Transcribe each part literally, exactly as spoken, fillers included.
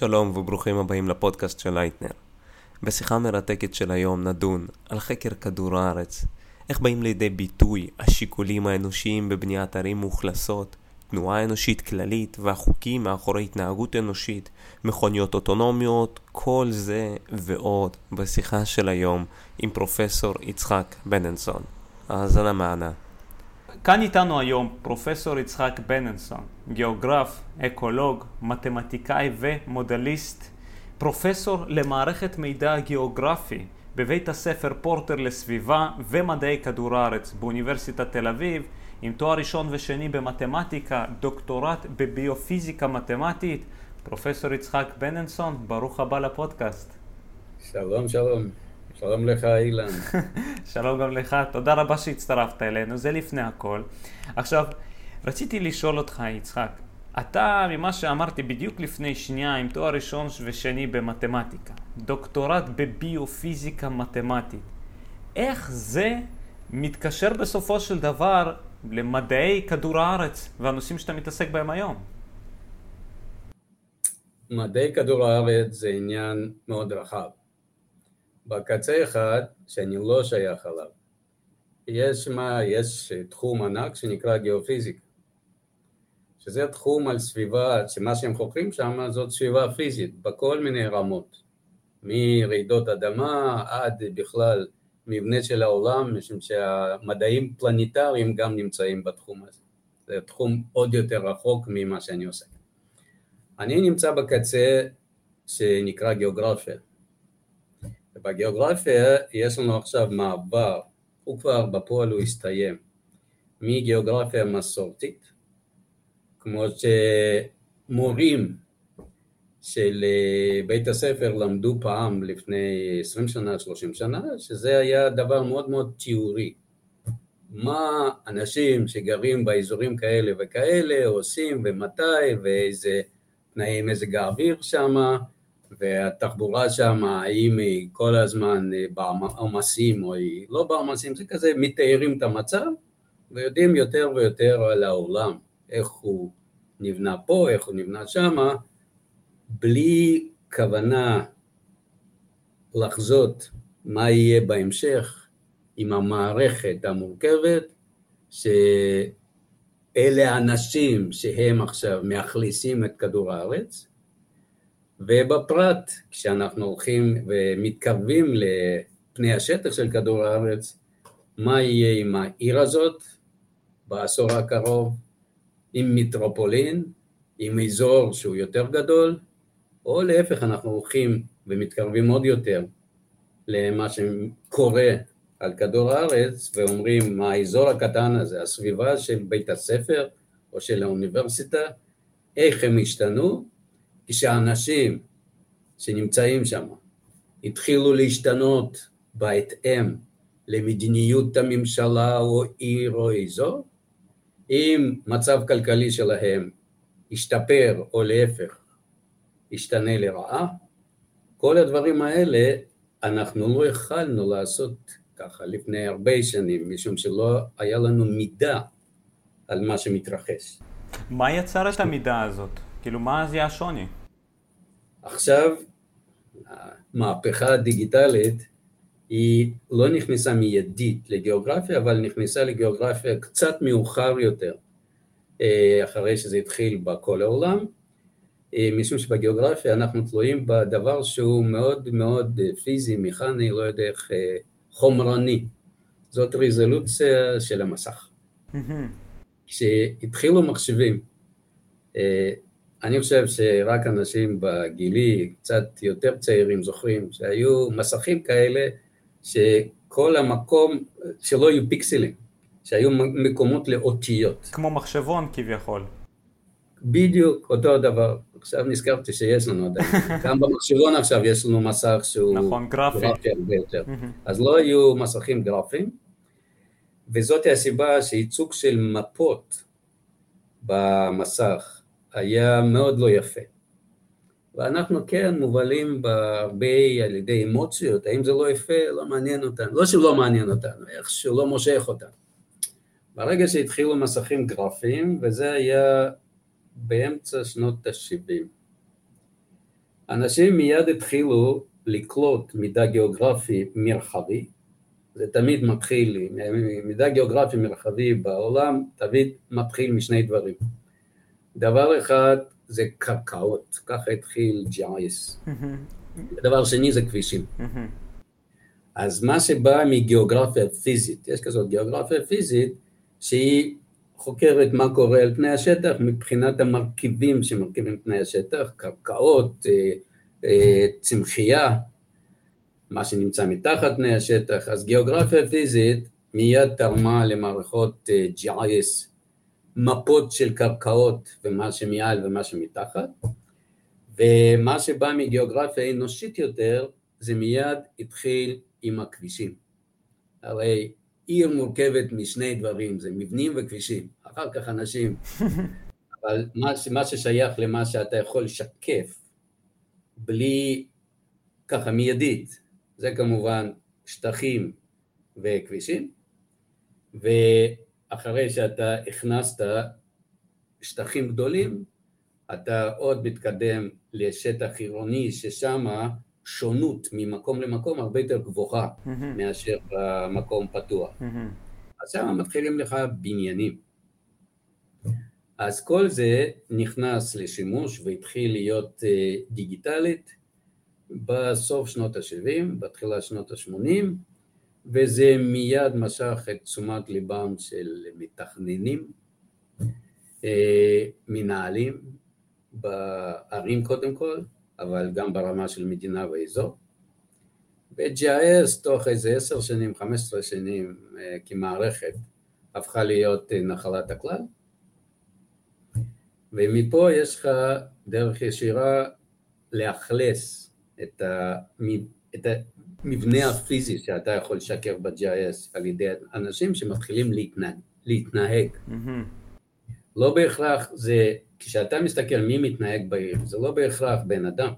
שלום וברוכים הבאים לפודקאסט של לייטנר. בשיחה מרתקת של היום נדון על חקר כדור הארץ, איך באים לידי ביטוי השיקולים האנושיים בבניית ערים מאוכלסות, תנועה אנושית כללית והחוקים מאחורי התנהגות אנושית, מכוניות אוטונומיות, כל זה ועוד בשיחה של היום עם פרופסור יצחק בננסון. האזנה מענה. כאן איתנו היום פרופסור יצחק בננסון, גיאוגרף, אקולוג, מתמטיקאי ומודליסט, פרופסור למערכת מידע גיאוגרפי בבית הספר פורטר לסביבה ומדעי כדור הארץ באוניברסיטת תל אביב, עם תואר ראשון ושני במתמטיקה, דוקטורט בביופיזיקה מתמטית. פרופסור יצחק בננסון, ברוך הבא לפודקאסט. שלום, שלום. שלום לך אילן. שלום גם לך, תודה רבה שהצטרפת אלינו, זה לפני הכל. עכשיו, רציתי לשאול אותך יצחק, אתה ממה שאמרתי בדיוק לפני שנייה עם תואר ראשון ושני במתמטיקה, דוקטורט בביופיזיקה מתמטית, איך זה מתקשר בסופו של דבר למדעי כדור הארץ והנושאים שאתה מתעסק בהם היום? מדעי כדור הארץ זה עניין מאוד רחב. בקצה אחד שאני לא שייך עליו. יש מה, יש תחום ענק שנקרא גיאופיזיקה, שזה תחום על סביבה, שמה שהם חוקרים שם זאת סביבה פיזית, בכל מיני רמות, מרעידות אדמה עד בכלל מבנה של העולם, משום שהמדעים פלנטריים גם נמצאים בתחום הזה. זה תחום עוד יותר רחוק ממה שאני עושה. אני נמצא בקצה שנקרא גיאוגרפיה. בגיאוגרפיה יש לנו עכשיו מעבר, הוא כבר בפועל הוא הסתיים, מגיאוגרפיה מסורתית, כמו שמורים של בית הספר למדו פעם לפני עשרים שנה, שלושים שנה, שזה היה דבר מאוד מאוד תיאורי. מה אנשים שגרים באזורים כאלה וכאלה עושים ומתי ואיזה תנאי מזג האוויר שמה, והתחבורה שם, האם היא כל הזמן בעומסים או היא לא בעומסים, זה כזה, מתארים את המצב ויודעים יותר ויותר על העולם, איך הוא נבנה פה, איך הוא נבנה שם, בלי כוונה לחזות מה יהיה בהמשך עם המערכת המורכבת, שאלה האנשים שהם עכשיו מאכליסים את כדור הארץ, ובפרט, כשאנחנו הולכים ומתקרבים לפני השטח של כדור הארץ, מה יהיה עם העיר הזאת בעשור הקרוב, עם מטרופולין, עם אזור שהוא יותר גדול, או להפך אנחנו הולכים ומתקרבים עוד יותר למה שקורה על כדור הארץ, ואומרים מה האזור הקטן הזה, הסביבה של בית הספר או של האוניברסיטה, איך הם השתנו, כשאנשים שנמצאים שם התחילו להשתנות בהתאם למדיניות הממשלה או עיר או אזור, אם מצב כלכלי שלהם ישתפר או להפך ישתנה לרעה, כל הדברים האלה אנחנו לא יכלנו לעשות ככה לפני הרבה שנים, משום שלא היה לנו מידע על מה שמתרחש. מה יצר את המידע הזאת? כאילו מה זה השוני? עכשיו, המהפכה הדיגיטלית היא לא נכנסה מיידית לגיאוגרפיה, אבל נכנסה לגיאוגרפיה קצת מאוחר יותר, אחרי שזה התחיל בכל העולם, משום שבגיאוגרפיה אנחנו תלויים בדבר שהוא מאוד מאוד פיזי, מכני, לא יודע איך, חומרני. זאת רזולוציה של המסך. כשהתחילו מחשבים, אני חושב שרק אנשים בגילי, קצת יותר צעירים זוכרים, שהיו מסכים כאלה שכל המקום, שלא היו פיקסלים, שהיו מקומות לאותיות. כמו מחשבון כביכול. בדיוק, אותו דבר. עכשיו נזכרתי שיש לנו עדיין. גם במחשבון עכשיו יש לנו מסך שהוא... נכון, גרפי. אז לא היו מסכים גרפיים, וזאת הסיבה שייצוג של מפות במסך, היה מאוד לא יפה. ואנחנו כן מובלים בהרבה על ידי אמוציות, האם זה לא יפה, לא מעניין אותנו, לא שלא מעניין אותנו, איך שלא מושך אותנו. ברגע שהתחילו מסכים גרפיים, וזה היה באמצע שנות ה-שבעים, אנשים מיד התחילו לקלוט מידע גיאוגרפי מרחבי, זה תמיד מתחיל, מידע גיאוגרפי מרחבי בעולם תמיד מתחיל משני דברים. דבר אחד זה קרקעות, ככה התחיל ג'י איי אס. דבר שני זה כבישים. אז מה שבא מגיאוגרפיה פיזית, יש כזאת גיאוגרפיה פיזית שהיא חוקרת מה קורה על פני השטח מבחינת המרכיבים שמרכיבים פני השטח, קרקעות, צמחייה, מה שנמצא מתחת פני השטח. אז גיאוגרפיה פיזית מיד תרמה למערכות ג'י איי אס, מפות של קרקעות ומה שמעל ומה שמתחת, ומה שבא מגיאוגרפיה אנושית יותר, זה מיד התחיל עם הכבישים. הרי עיר מורכבת משני דברים, זה מבנים וכבישים, אחר כך אנשים, אבל מה, מה ששייך למה שאתה יכול לשקף, בלי ככה מיידית, זה כמובן שטחים וכבישים, ואחרי שאתה הכנסת שטחים גדולים, אתה עוד מתקדם לשטח עירוני ששמה שונות ממקום למקום הרבה יותר גבוהה מאשר במקום פתוח. אז שם מתחילים לך בניינים. אז כל זה נכנס לשימוש והתחיל להיות דיגיטלית בסוף שנות ה-שבעים, בתחילה שנות ה-שמונים, וזה מיד משך את תשומת ליבם של מתכננים, מנהלים, בערים קודם כל, אבל גם ברמה של מדינה ואזור. ו-ג'י איי אס תוך איזה עשר שנים, חמש עשרה שנים כמערכת, הפכה להיות נחלת הכלל. ומפה יש לך דרך ישירה לאכלס את המבנה הפיזי שאתה יכול לשקף ב-ג'י איי אס על ידי אנשים שמתחילים להתנהג. לא בהכרח זה, כשאתה מסתכל מי מתנהג בעיר, זה לא בהכרח בן אדם.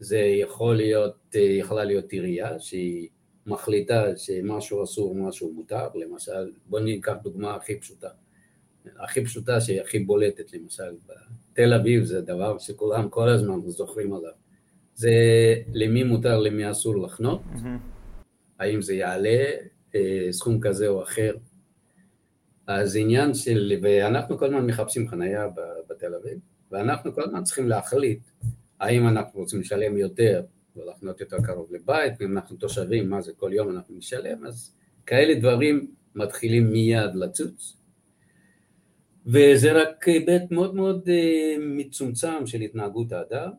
זה יכול להיות, יכולה להיות עירייה שהיא מחליטה שמשהו אסור, משהו מותר. למשל, בוא ניקח דוגמה הכי פשוטה. הכי פשוטה שהיא הכי בולטת, למשל, בתל אביב זה דבר שכולם כל הזמן זוכרים עליו. זה למי מותר, למי אסור לחנות, האם זה יעלה סכום כזה או אחר. אז עניין של, ואנחנו כל הזמן מחפשים חנייה בתל אביב, ואנחנו כל הזמן צריכים להחליט האם אנחנו רוצים לשלם יותר, ולחנות יותר קרוב לבית, אם אנחנו תושבים, מה זה, כל יום אנחנו נשלם, אז כאלה דברים מתחילים מיד לצוץ. וזה רק היבט מאוד מאוד מצומצם של התנהגות האדם.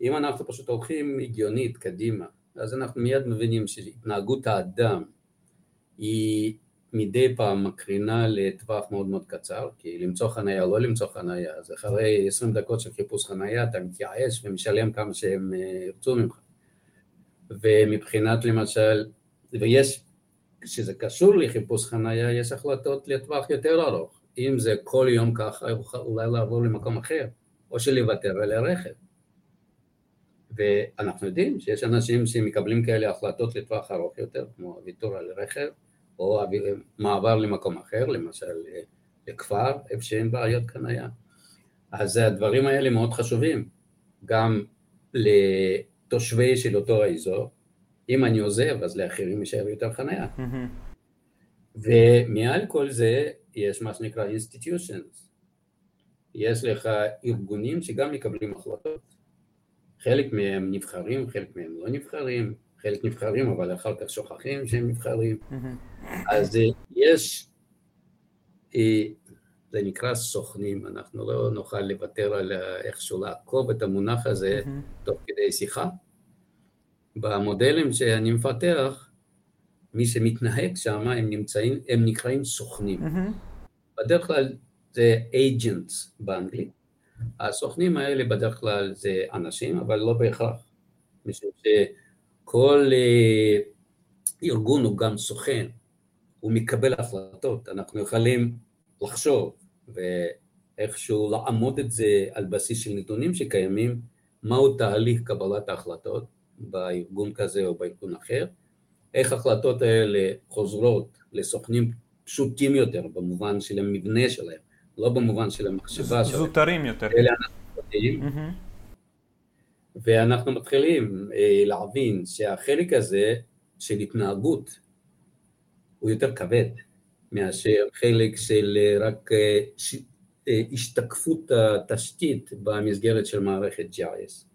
אם אנחנו פשוט הולכים הגיונית קדימה, אז אנחנו מיד מבינים שהתנהגות האדם היא מדי פעם מקרינה לטווח מאוד מאוד קצר, כי למצוא חנייה, לא למצוא חנייה, אז אחרי עשרים דקות של חיפוש חנייה, אתה מתייאש ומשלם כמה שהם ירצו ממך. ומבחינת למשל, ויש, שזה קשור לחיפוש חנייה, יש החלטות לטווח יותר ארוך. אם זה כל יום ככה, אולי לעבור למקום אחר, או שלוותר על הרכב. ואנחנו יודעים שיש אנשים שמקבלים כאלה החלטות לטווח ארוך יותר, כמו ויתור על הרכב, או מעבר למקום אחר, למשל לכפר, איפה שאין בעיות חנייה. אז הדברים האלה מאוד חשובים, גם לתושבי של אותו האזור, אם אני עוזב, אז לאחרים יישאר יותר חנייה. ומעל כל זה, יש מה שנקרא institutions. יש לך ארגונים שגם מקבלים החלטות. חלק מהם נבחרים, חלק מהם לא נבחרים, חלק נבחרים, אבל אחר כך שוכחים שהם נבחרים. אז יש, זה נקרא סוכנים, אנחנו לא נוכל לוותר על איכשהו לעקוב את המונח הזה תוך כדי שיחה. במודלים שאני מפתח, מי שמתנהג שם, הם נמצאים, הם נקראים סוכנים. בדרך כלל זה agents באנגלית. הסוכנים האלה בדרך כלל זה אנשים, אבל לא בהכרח. משום שכל ארגון הוא גם סוכן, הוא מקבל החלטות. אנחנו יכולים לחשוב ואיכשהו לעמוד את זה על בסיס של נתונים שקיימים, מהו תהליך קבלת ההחלטות בארגון כזה או בארגון אחר. איך החלטות האלה חוזרות לסוכנים פשוטים יותר, במובן של המבנה שלהם, לא במובן של המחשבה שלהם. זוטרים יותר. אלה אנחנו יודעים. ואנחנו מתחילים אה, להבין שהחלק הזה של התנהגות הוא יותר כבד מאשר חלק של רק אה, ש, אה, השתקפות התשתית במסגרת של מערכת ג'י איי אס.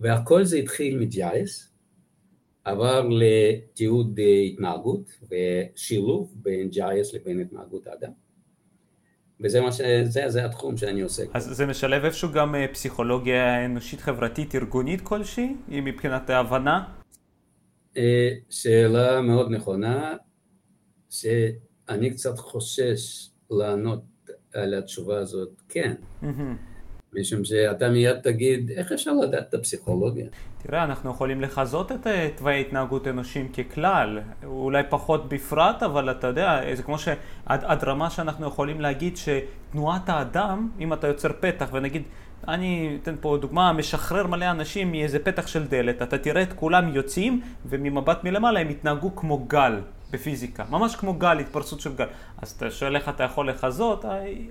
והכל זה התחיל מ-ג'י איי אס, עבר לתיעוד התנהגות ושילוב בין ג'י איי אס לבין התנהגות האדם. וזה מה ש... זה, זה התחום שאני עוסק. אז זה משלב איפשהו גם פסיכולוגיה אנושית, חברתית, ארגונית כלשהי, מבחינת ההבנה? שאלה מאוד נכונה, שאני קצת חושש לענות על התשובה הזאת, כן. משום שאתה מיד תגיד, איך אפשר לדעת את הפסיכולוגיה? תראה, אנחנו יכולים לחזות את תוואי התנהגות אנושים ככלל, אולי פחות בפרט, אבל אתה יודע, זה כמו שהדרמה שאנחנו יכולים להגיד שתנועת האדם, אם אתה יוצר פתח ונגיד, אני אתן פה דוגמה, משחרר מלא אנשים מאיזה פתח של דלת, אתה תראה את כולם יוצאים וממבט מלמעלה הם התנהגו כמו גל. בפיזיקה, ממש כמו גל, התפרסות של גל. אז אתה שואל איך אתה יכול לחזות,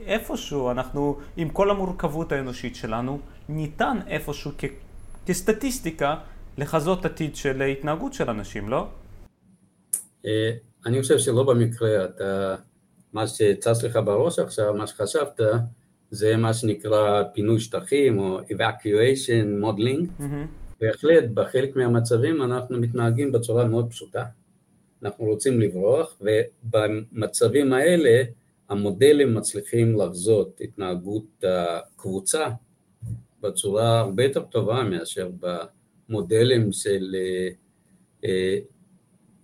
איפשהו, אנחנו, עם כל המורכבות האנושית שלנו, ניתן איפשהו כ- כסטטיסטיקה לחזות עתיד של התנהגות של אנשים, לא? אני חושב שלא במקרה, אתה, מה שצץ לך בראש עכשיו, מה שחשבת, זה מה שנקרא פינוי שטחים, או evacuation modeling. בהחלט, בחלק מהמצבים אנחנו מתנהגים בצורה מאוד פשוטה. אנחנו רוצים לברוח, ובמצבים האלה המודלים מצליחים לחזות התנהגות הקבוצה בצורה הרבה יותר טובה מאשר במודלים של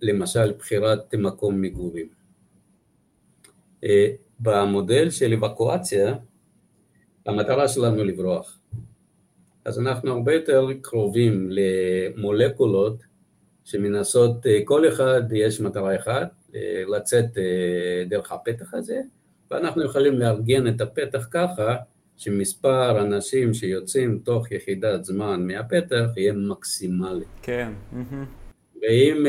למשל בחירת מקום מגורים. במודל של אבקואציה המטרה שלנו לברוח, אז אנחנו הרבה יותר קרובים למולקולות שמנסות, כל אחד יש מטרה אחת, לצאת דרך הפתח הזה, ואנחנו יכולים לארגן את הפתח ככה, שמספר אנשים שיוצאים תוך יחידת זמן מהפתח יהיה מקסימלי. כן. ואם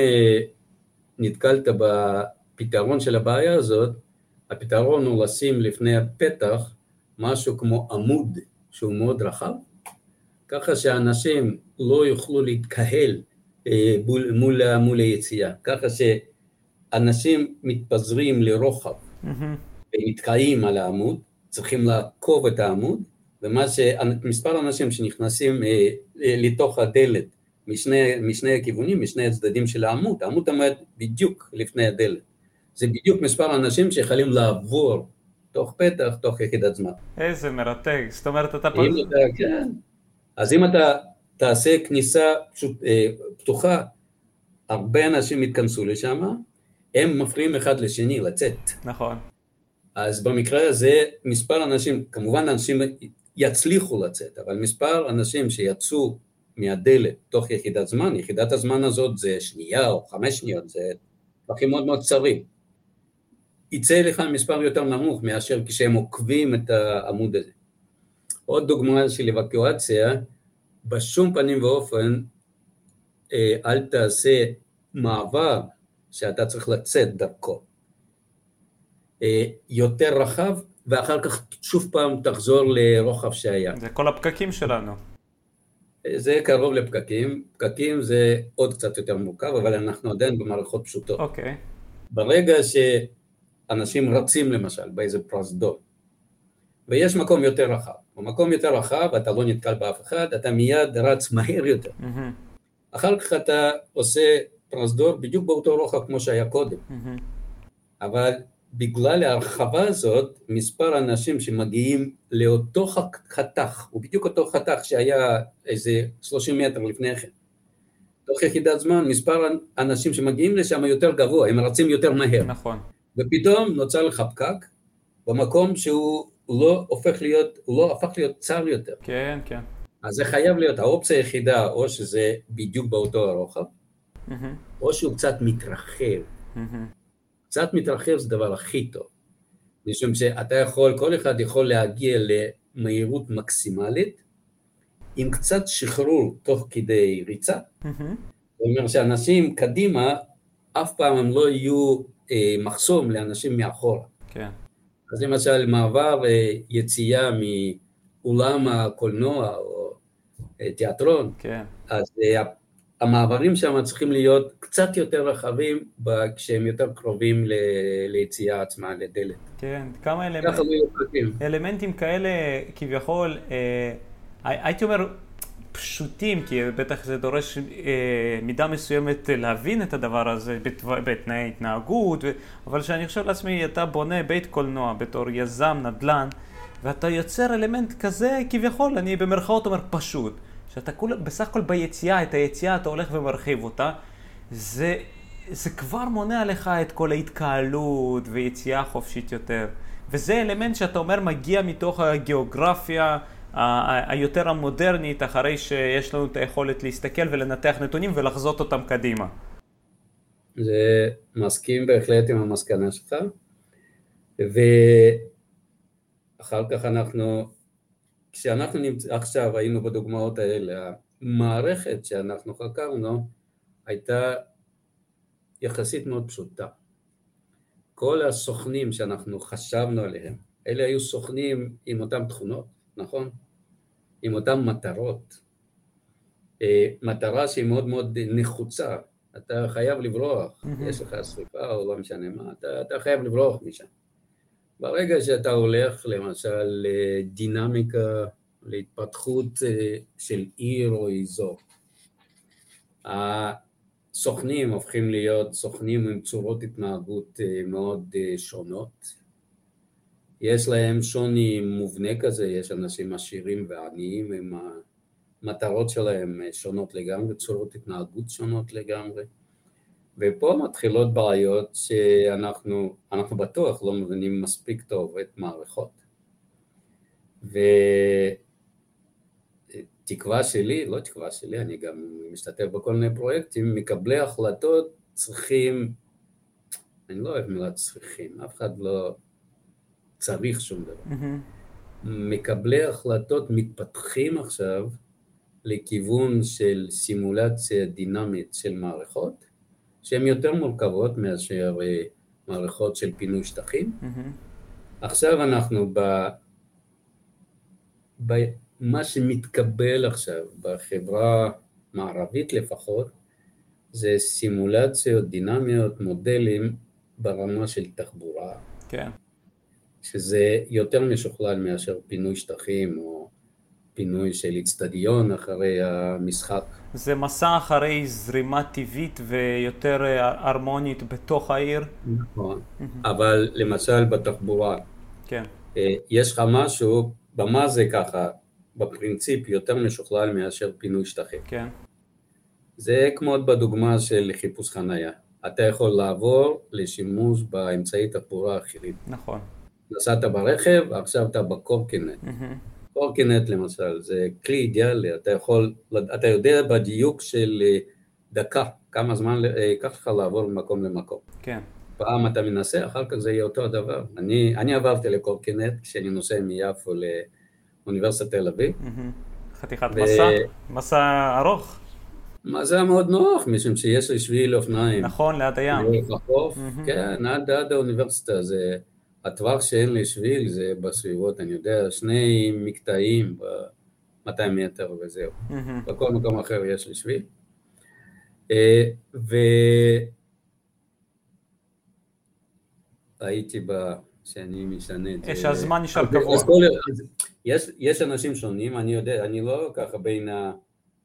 נתקלת בפתרון של הבעיה הזאת, הפתרון הוא לשים לפני הפתח משהו כמו עמוד שהוא מאוד רחב, ככה שאנשים לא יוכלו להתקהל מול, מול, מול היציאה, ככה שאנשים מתפזרים לרוחב ומתקעים על העמוד, צריכים לעקוב את העמוד, ומה שמספר אנשים שנכנסים לתוך הדלת משני, משני הכיוונים, משני הצדדים של העמוד, העמוד עמד בדיוק לפני הדלת, זה בדיוק מספר אנשים שיכולים לעבור תוך פתח, תוך יחידת זמן. איזה מרתק, זאת אומרת אתה פה... כן, אז אם אתה... תעשה כניסה פשוט, אה, פתוחה, הרבה אנשים התכנסו לשם, הם מפריעים אחד לשני לצאת. נכון. אז במקרה הזה מספר אנשים, כמובן אנשים יצליחו לצאת, אבל מספר אנשים שיצאו מהדלת תוך יחידת זמן, יחידת הזמן הזאת זה שנייה או חמש שניות, זה פרקים מאוד מאוד צרים. יצא לך מספר יותר נמוך מאשר כשהם עוקבים את העמוד הזה. עוד דוגמה של אבקואציה, בשום פנים ואופן, אל תעשה מעבר שאתה צריך לצאת דרכו. יותר רחב, ואחר כך שוב פעם תחזור לרוחב שהיה. זה כל הפקקים שלנו. זה קרוב לפקקים. פקקים זה עוד קצת יותר מורכב, אבל אנחנו עדיין במערכות פשוטות. אוקיי. ברגע שאנשים רצים למשל באיזה פרסדור, ויש מקום יותר רחב. במקום יותר רחב, אתה לא נתקל באף אחד, אתה מיד רץ מהר יותר. Mm-hmm. אחר כך אתה עושה פרסדור בדיוק באותו רוחב כמו שהיה קודם. Mm-hmm. אבל בגלל ההרחבה הזאת, מספר אנשים שמגיעים לאותו חתך, הוא בדיוק אותו חתך שהיה איזה שלושים מטר לפני כן. תוך יחידת זמן, מספר אנשים שמגיעים לשם יותר גבוה, הם רצים יותר מהר. נכון. ופתאום נוצר לך פקק, במקום שהוא... הוא לא הופך להיות, הוא לא הפך להיות צר יותר. כן, כן. אז זה חייב להיות האופציה היחידה, או שזה בדיוק באותו הרוחב, mm-hmm. או שהוא קצת מתרחב. Mm-hmm. קצת מתרחב זה דבר הכי טוב. משום שאתה יכול, כל אחד יכול להגיע למהירות מקסימלית, עם קצת שחרור תוך כדי ריצה. Mm-hmm. זאת אומרת שאנשים קדימה, אף פעם הם לא יהיו אה, מחסום לאנשים מאחורה. כן. אז למשל, מעבר יציאה מאולם הקולנוע, או תיאטרון. כן. אז המעברים שם צריכים להיות קצת יותר רחבים, כשהם יותר קרובים ליציאה עצמה, לדלת. כן, כמה אלמנטים. אלמנטים כאלה, כביכול, הייתי אומר, פשוטים, כי בטח זה דורש מידה מסוימת להבין את הדבר הזה, בתנאי התנהגות, אבל שאני חושב לעצמי, אתה בונה בית קולנוע בתור יזם, נדל"ן, ואתה יוצר אלמנט כזה, כביכול, אני במרכאות אומר פשוט, שאתה כול, בסך הכל ביציאה, את היציאה אתה הולך ומרחיב אותה, זה, זה כבר מונע לך את כל ההתקהלות ויציאה חופשית יותר. וזה אלמנט שאתה אומר מגיע מתוך הגיאוגרפיה היותר המודרנית, אחרי שיש לנו את היכולת להסתכל ולנתח נתונים ולחזות אותם קדימה. זה מסכים בהחלט עם המסקנה שלך, ואחר כך אנחנו... כשאנחנו נמצא, עכשיו היינו בדוגמאות האלה, המערכת שאנחנו חקרנו הייתה יחסית מאוד פשוטה. כל הסוכנים שאנחנו חשבנו עליהם, אלה היו סוכנים עם אותם תכונות, נכון? עם אותם מטרות. מטרה שהיא מאוד מאוד נחוצה, אתה חייב לברוח, mm-hmm. יש לך שריפה או לא משנה מה, אתה, אתה חייב לברוח משם. ברגע שאתה הולך למשל לדינמיקה, להתפתחות של עיר או אזור, הסוכנים הופכים להיות סוכנים עם צורות התנהגות מאוד שונות. יש להם שוני מובנה כזה, יש אנשים עשירים ועניים, עם המטרות שלהם שונות לגמרי, צורות התנהגות שונות לגמרי. ופה מתחילות בעיות שאנחנו, אנחנו בטוח לא מבינים מספיק טוב את מערכות. ותקווה שלי, לא תקווה שלי, אני גם משתתף בכל מיני פרויקטים, מקבלי החלטות צריכים, אני לא אוהב מילה צריכים, אף אחד לא צריך שום דבר. מקבלי החלטות מתפתחים עכשיו לכיוון של סימולציה דינמית של מערכות, שהן יותר מורכבות מאשר מערכות של פינוי שטחים. Mm-hmm. עכשיו אנחנו במה שמתקבל עכשיו, בחברה מערבית לפחות, זה סימולציות, דינמיות, מודלים ברמה של תחבורה. כן. שזה יותר משוכלל מאשר פינוי שטחים או פינוי של אצטדיון אחרי המשחק. זה מסע אחרי זרימה טבעית ויותר הרמונית בתוך העיר. נכון, אבל למשל בתחבורה. כן. יש לך משהו, במה זה ככה, בפרינציפ יותר משוכלל מאשר פינוי שטחים. כן. זה כמו בדוגמה של חיפוש חנייה. אתה יכול לעבור לשימוש באמצעי תחבורה אחרים. נכון. נסעת ברכב, עכשיו אתה בקורקינט. קורקינט למשל, זה כלי אידיאלי, אתה יכול, אתה יודע בדיוק של דקה, כמה זמן ייקח לך לעבור ממקום למקום. כן. פעם אתה מנסה, אחר כך זה יהיה אותו הדבר. אני, אני עברתי לקורקינט כשאני נוסע מיפו לאוניברסיטת תל אביב. חתיכת ו... מסע, מסע ארוך. מסע מאוד נוח, משום שיש לי שביל אופניים. נכון, ליד הים. לחוף, כן, עד, עד האוניברסיטה זה... הטווח שאין לי שביל זה בסביבות, אני יודע, שני מקטעים ב-מאתיים מטר וזהו. Mm-hmm. בכל מקום אחר יש לי שביל. והייתי בה, שאני משנה את זה. שהזמן נשאר קבוע. יש, יש אנשים שונים, אני יודע, אני לא ככה בין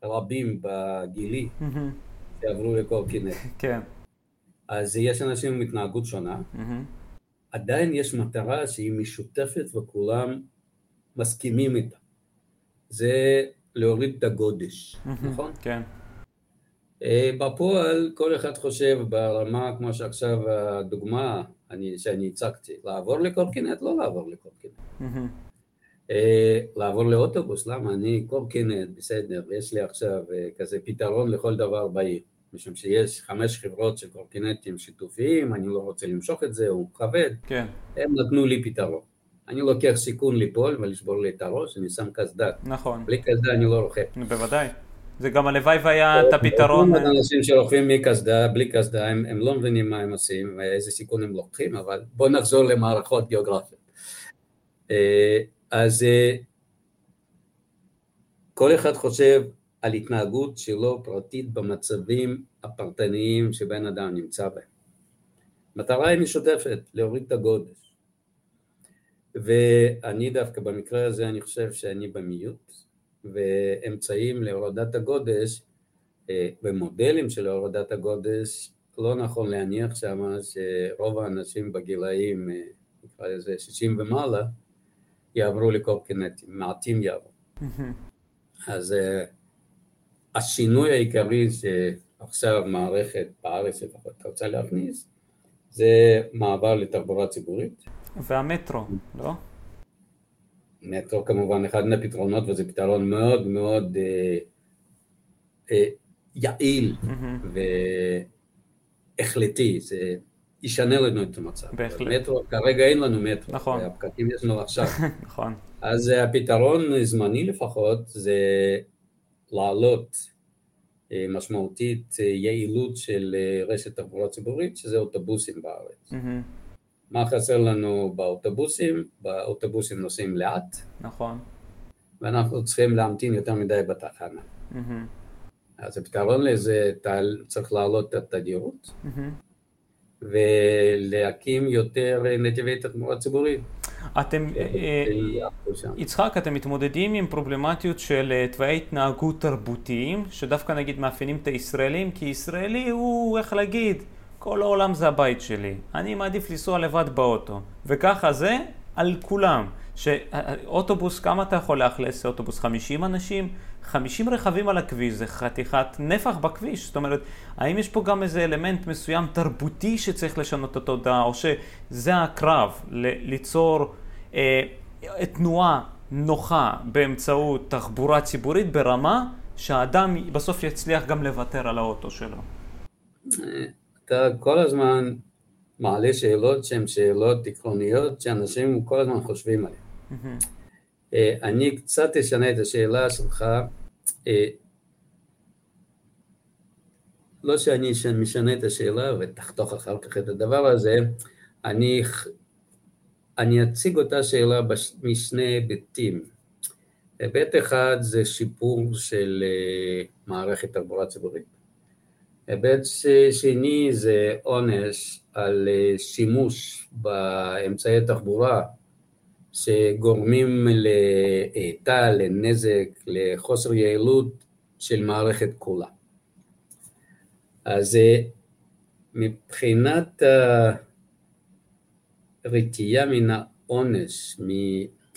הרבים בגילי, mm-hmm. שעברו לקורקינט. כן. אז יש אנשים עם התנהגות שונה. Mm-hmm. עדיין יש מטרה שהיא משותפת וכולם מסכימים איתה. זה להוריד את הגודש, נכון? כן. בפועל כל אחד חושב ברמה, כמו שעכשיו הדוגמה שאני הצגתי, לעבור לקורקינט, לא לעבור לקורקינט. לעבור לאוטובוס, למה? אני קורקינט, בסדר, יש לי עכשיו כזה פתרון לכל דבר בעיר. משום שיש חמש חברות של קורקינטים שיתופיים, אני לא רוצה למשוך את זה, הוא כבד. כן. הם נתנו לי פתרון. אני לוקח סיכון ליפול ולשבור לי את הראש, אני שם כסדה. נכון. בלי כסדה אני לא רוכב. בוודאי. זה גם הלוואי והיה את הפתרון. אנשים שרוכבים מכסדה, בלי כסדה, הם, הם לא מבינים מה הם עושים, איזה סיכון הם לוקחים, אבל בואו נחזור למערכות גיאוגרפיות. אז כל אחד חושב על התנהגות שלו פרטית במצבים הפרטניים שבן אדם נמצא בהם. מטרה היא משותפת, להוריד את הגודש. ואני דווקא במקרה הזה אני חושב שאני במיעוט, ואמצעים להורדת הגודש ומודלים של הורדת הגודש, לא נכון להניח שמה שרוב האנשים בגילאים, נקרא לזה שישים ומעלה, יעברו לקורקינטים, מעטים יעברו. אז השינוי העיקרי שעכשיו מערכת בארץ אתה רוצה להכניס, זה מעבר לתחבורה ציבורית. והמטרו, לא? מטרו כמובן אחד מהפתרונות, וזה פתרון מאוד מאוד אה, אה, יעיל mm-hmm. והחלטי, זה ישנה לנו את המצב. מטרו, כרגע אין לנו מטרו, נכון. והפקקים יש לנו עכשיו. נכון. אז הפתרון זמני לפחות זה לעלות אה, משמעותית אה, יעילות של אה, רשת תחבורה ציבורית, שזה אוטובוסים בארץ. Mm-hmm. מה חסר לנו באוטובוסים? באוטובוסים נוסעים לאט. נכון. ואנחנו צריכים להמתין יותר מדי בתחנה. Mm-hmm. אז הפתרון לזה צריך להעלות את התדירות, mm-hmm. ולהקים יותר נתיבי תחבורה ציבורית. אתם, יצחק, אתם מתמודדים עם פרובלמטיות של תוואי התנהגות תרבותיים, שדווקא נגיד מאפיינים את הישראלים, כי ישראלי הוא, איך להגיד, כל העולם זה הבית שלי, אני מעדיף לנסוע לבד באוטו, וככה זה על כולם. שאוטובוס, כמה אתה יכול להכניס לאוטובוס? חמישים אנשים, חמישים רכבים על הכביש, זה חתיכת נפח בכביש. זאת אומרת, האם יש פה גם איזה אלמנט מסוים תרבותי שצריך לשנות את התודעה, או שזה הקרב ל- ליצור אה, תנועה נוחה באמצעות תחבורה ציבורית ברמה שהאדם בסוף יצליח גם לוותר על האוטו שלו? אתה כל הזמן מעלה שאלות שהן שאלות עקרוניות שאנשים כל הזמן חושבים עליהן. Mm-hmm. Uh, אני קצת אשנה את השאלה שלך, uh, לא שאני משנה את השאלה ותחתוך אחר כך את הדבר הזה, אני, אני אציג אותה שאלה בש, משני היבטים. היבט אחד זה שיפור של uh, מערכת תחבורה ציבורית. היבט שני זה עונש על שימוש באמצעי תחבורה שגורמים להיטה, לנזק, לחוסר יעילות של מערכת כולה. אז מבחינת הרתיעה מן העונש, מ...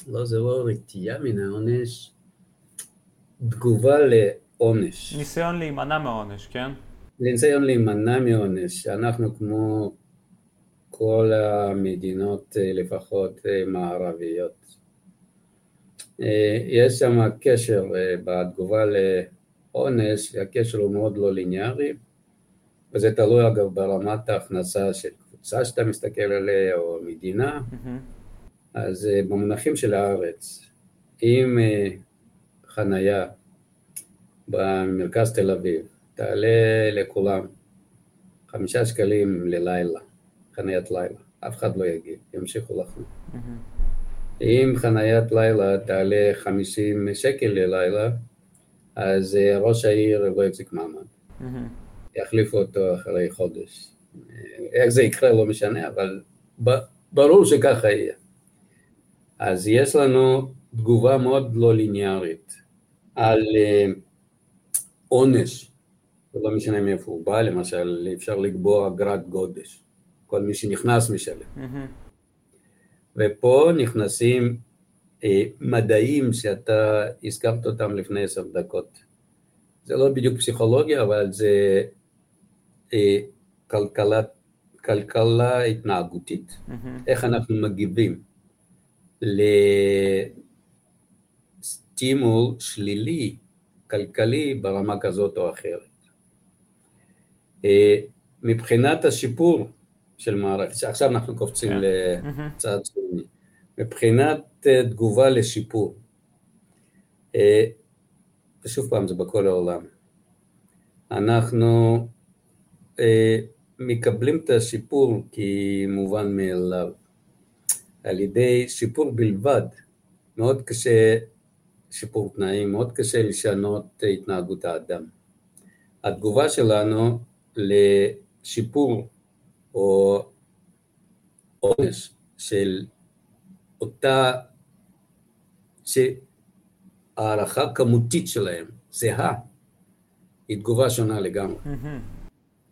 לא זה לא רתיעה מן העונש, תגובה לעונש. ניסיון להימנע מעונש, כן? לניסיון להימנע מעונש, אנחנו כמו כל המדינות לפחות מערביות. יש שם קשר בתגובה לעונש, הקשר הוא מאוד לא ליניארי, וזה תלוי אגב ברמת ההכנסה של קבוצה שאתה מסתכל עליה או מדינה, mm-hmm. אז במונחים של הארץ, אם חנייה במרכז תל אביב, תעלה לכולם חמישה שקלים ללילה, חניית לילה, אף אחד לא יגיד, ימשיכו לכם. Mm-hmm. אם חניית לילה תעלה חמישים שקל ללילה, אז ראש העיר לא יפסיק מעמד. Mm-hmm. יחליפו אותו אחרי חודש. איך זה יקרה לא משנה, אבל ברור שככה יהיה. אז יש לנו תגובה מאוד לא ליניארית על עונש. לא משנה מאיפה הוא בא, למשל, אפשר לקבוע אגרת גודש. כל מי שנכנס משלם. Mm-hmm. ופה נכנסים אה, מדעים שאתה הזכרת אותם לפני עשר דקות. זה לא בדיוק פסיכולוגיה, אבל זה אה, כלכלה, כלכלה התנהגותית. Mm-hmm. איך אנחנו מגיבים לסטימול שלילי, כלכלי, ברמה כזאת או אחרת. מבחינת השיפור של מערכת, שעכשיו אנחנו קופצים לצד שני, מבחינת תגובה לשיפור, ושוב פעם זה בכל העולם, אנחנו מקבלים את השיפור כמובן מאליו, על ידי שיפור בלבד, מאוד קשה שיפור תנאים, מאוד קשה לשנות התנהגות האדם. התגובה שלנו לשיפור או עונש של אותה שהערכה כמותית שלהם זהה, היא תגובה שונה לגמרי.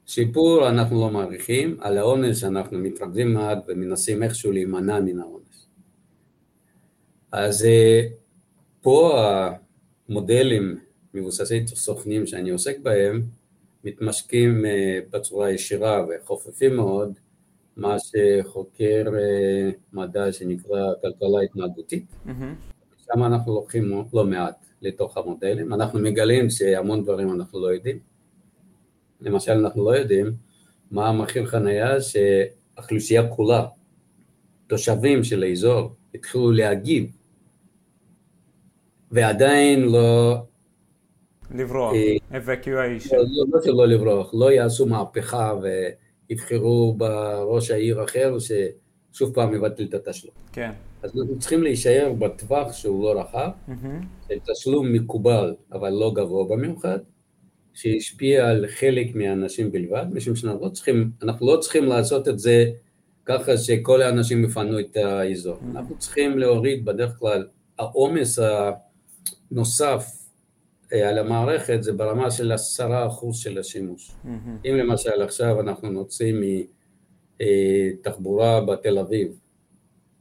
שיפור אנחנו לא מעריכים, על העונש אנחנו מתרכזים מעט ומנסים איכשהו להימנע מן העונש. אז פה המודלים מבוססי סוכנים שאני עוסק בהם, מתמשקים בצורה ישירה וחופפים מאוד, מה שחוקר מדע שנקרא כלכלה התנהגותית. שם אנחנו לוקחים לא מעט לתוך המודלים, אנחנו מגלים שהמון דברים אנחנו לא יודעים. למשל אנחנו לא יודעים מה המחיר חנייה שהאוכלוסייה כולה, תושבים של האזור, התחילו להגיב, ועדיין לא... לברוח, evacuation. לא שלא לברוח, לא יעשו מהפכה ויבחרו בראש העיר אחר ששוב פעם מבטל את התשלום. כן. אז אנחנו צריכים להישאר בטווח שהוא לא רחב, של תשלום מקובל אבל לא גבוה במיוחד, שהשפיע על חלק מהאנשים בלבד, משום שאנחנו לא צריכים, אנחנו לא צריכים לעשות את זה ככה שכל האנשים יפנו את האזור. אנחנו צריכים להוריד בדרך כלל, העומס הנוסף על המערכת זה ברמה של עשרה אחוז של השימוש. אם למשל עכשיו אנחנו נוצאים מתחבורה בתל אביב,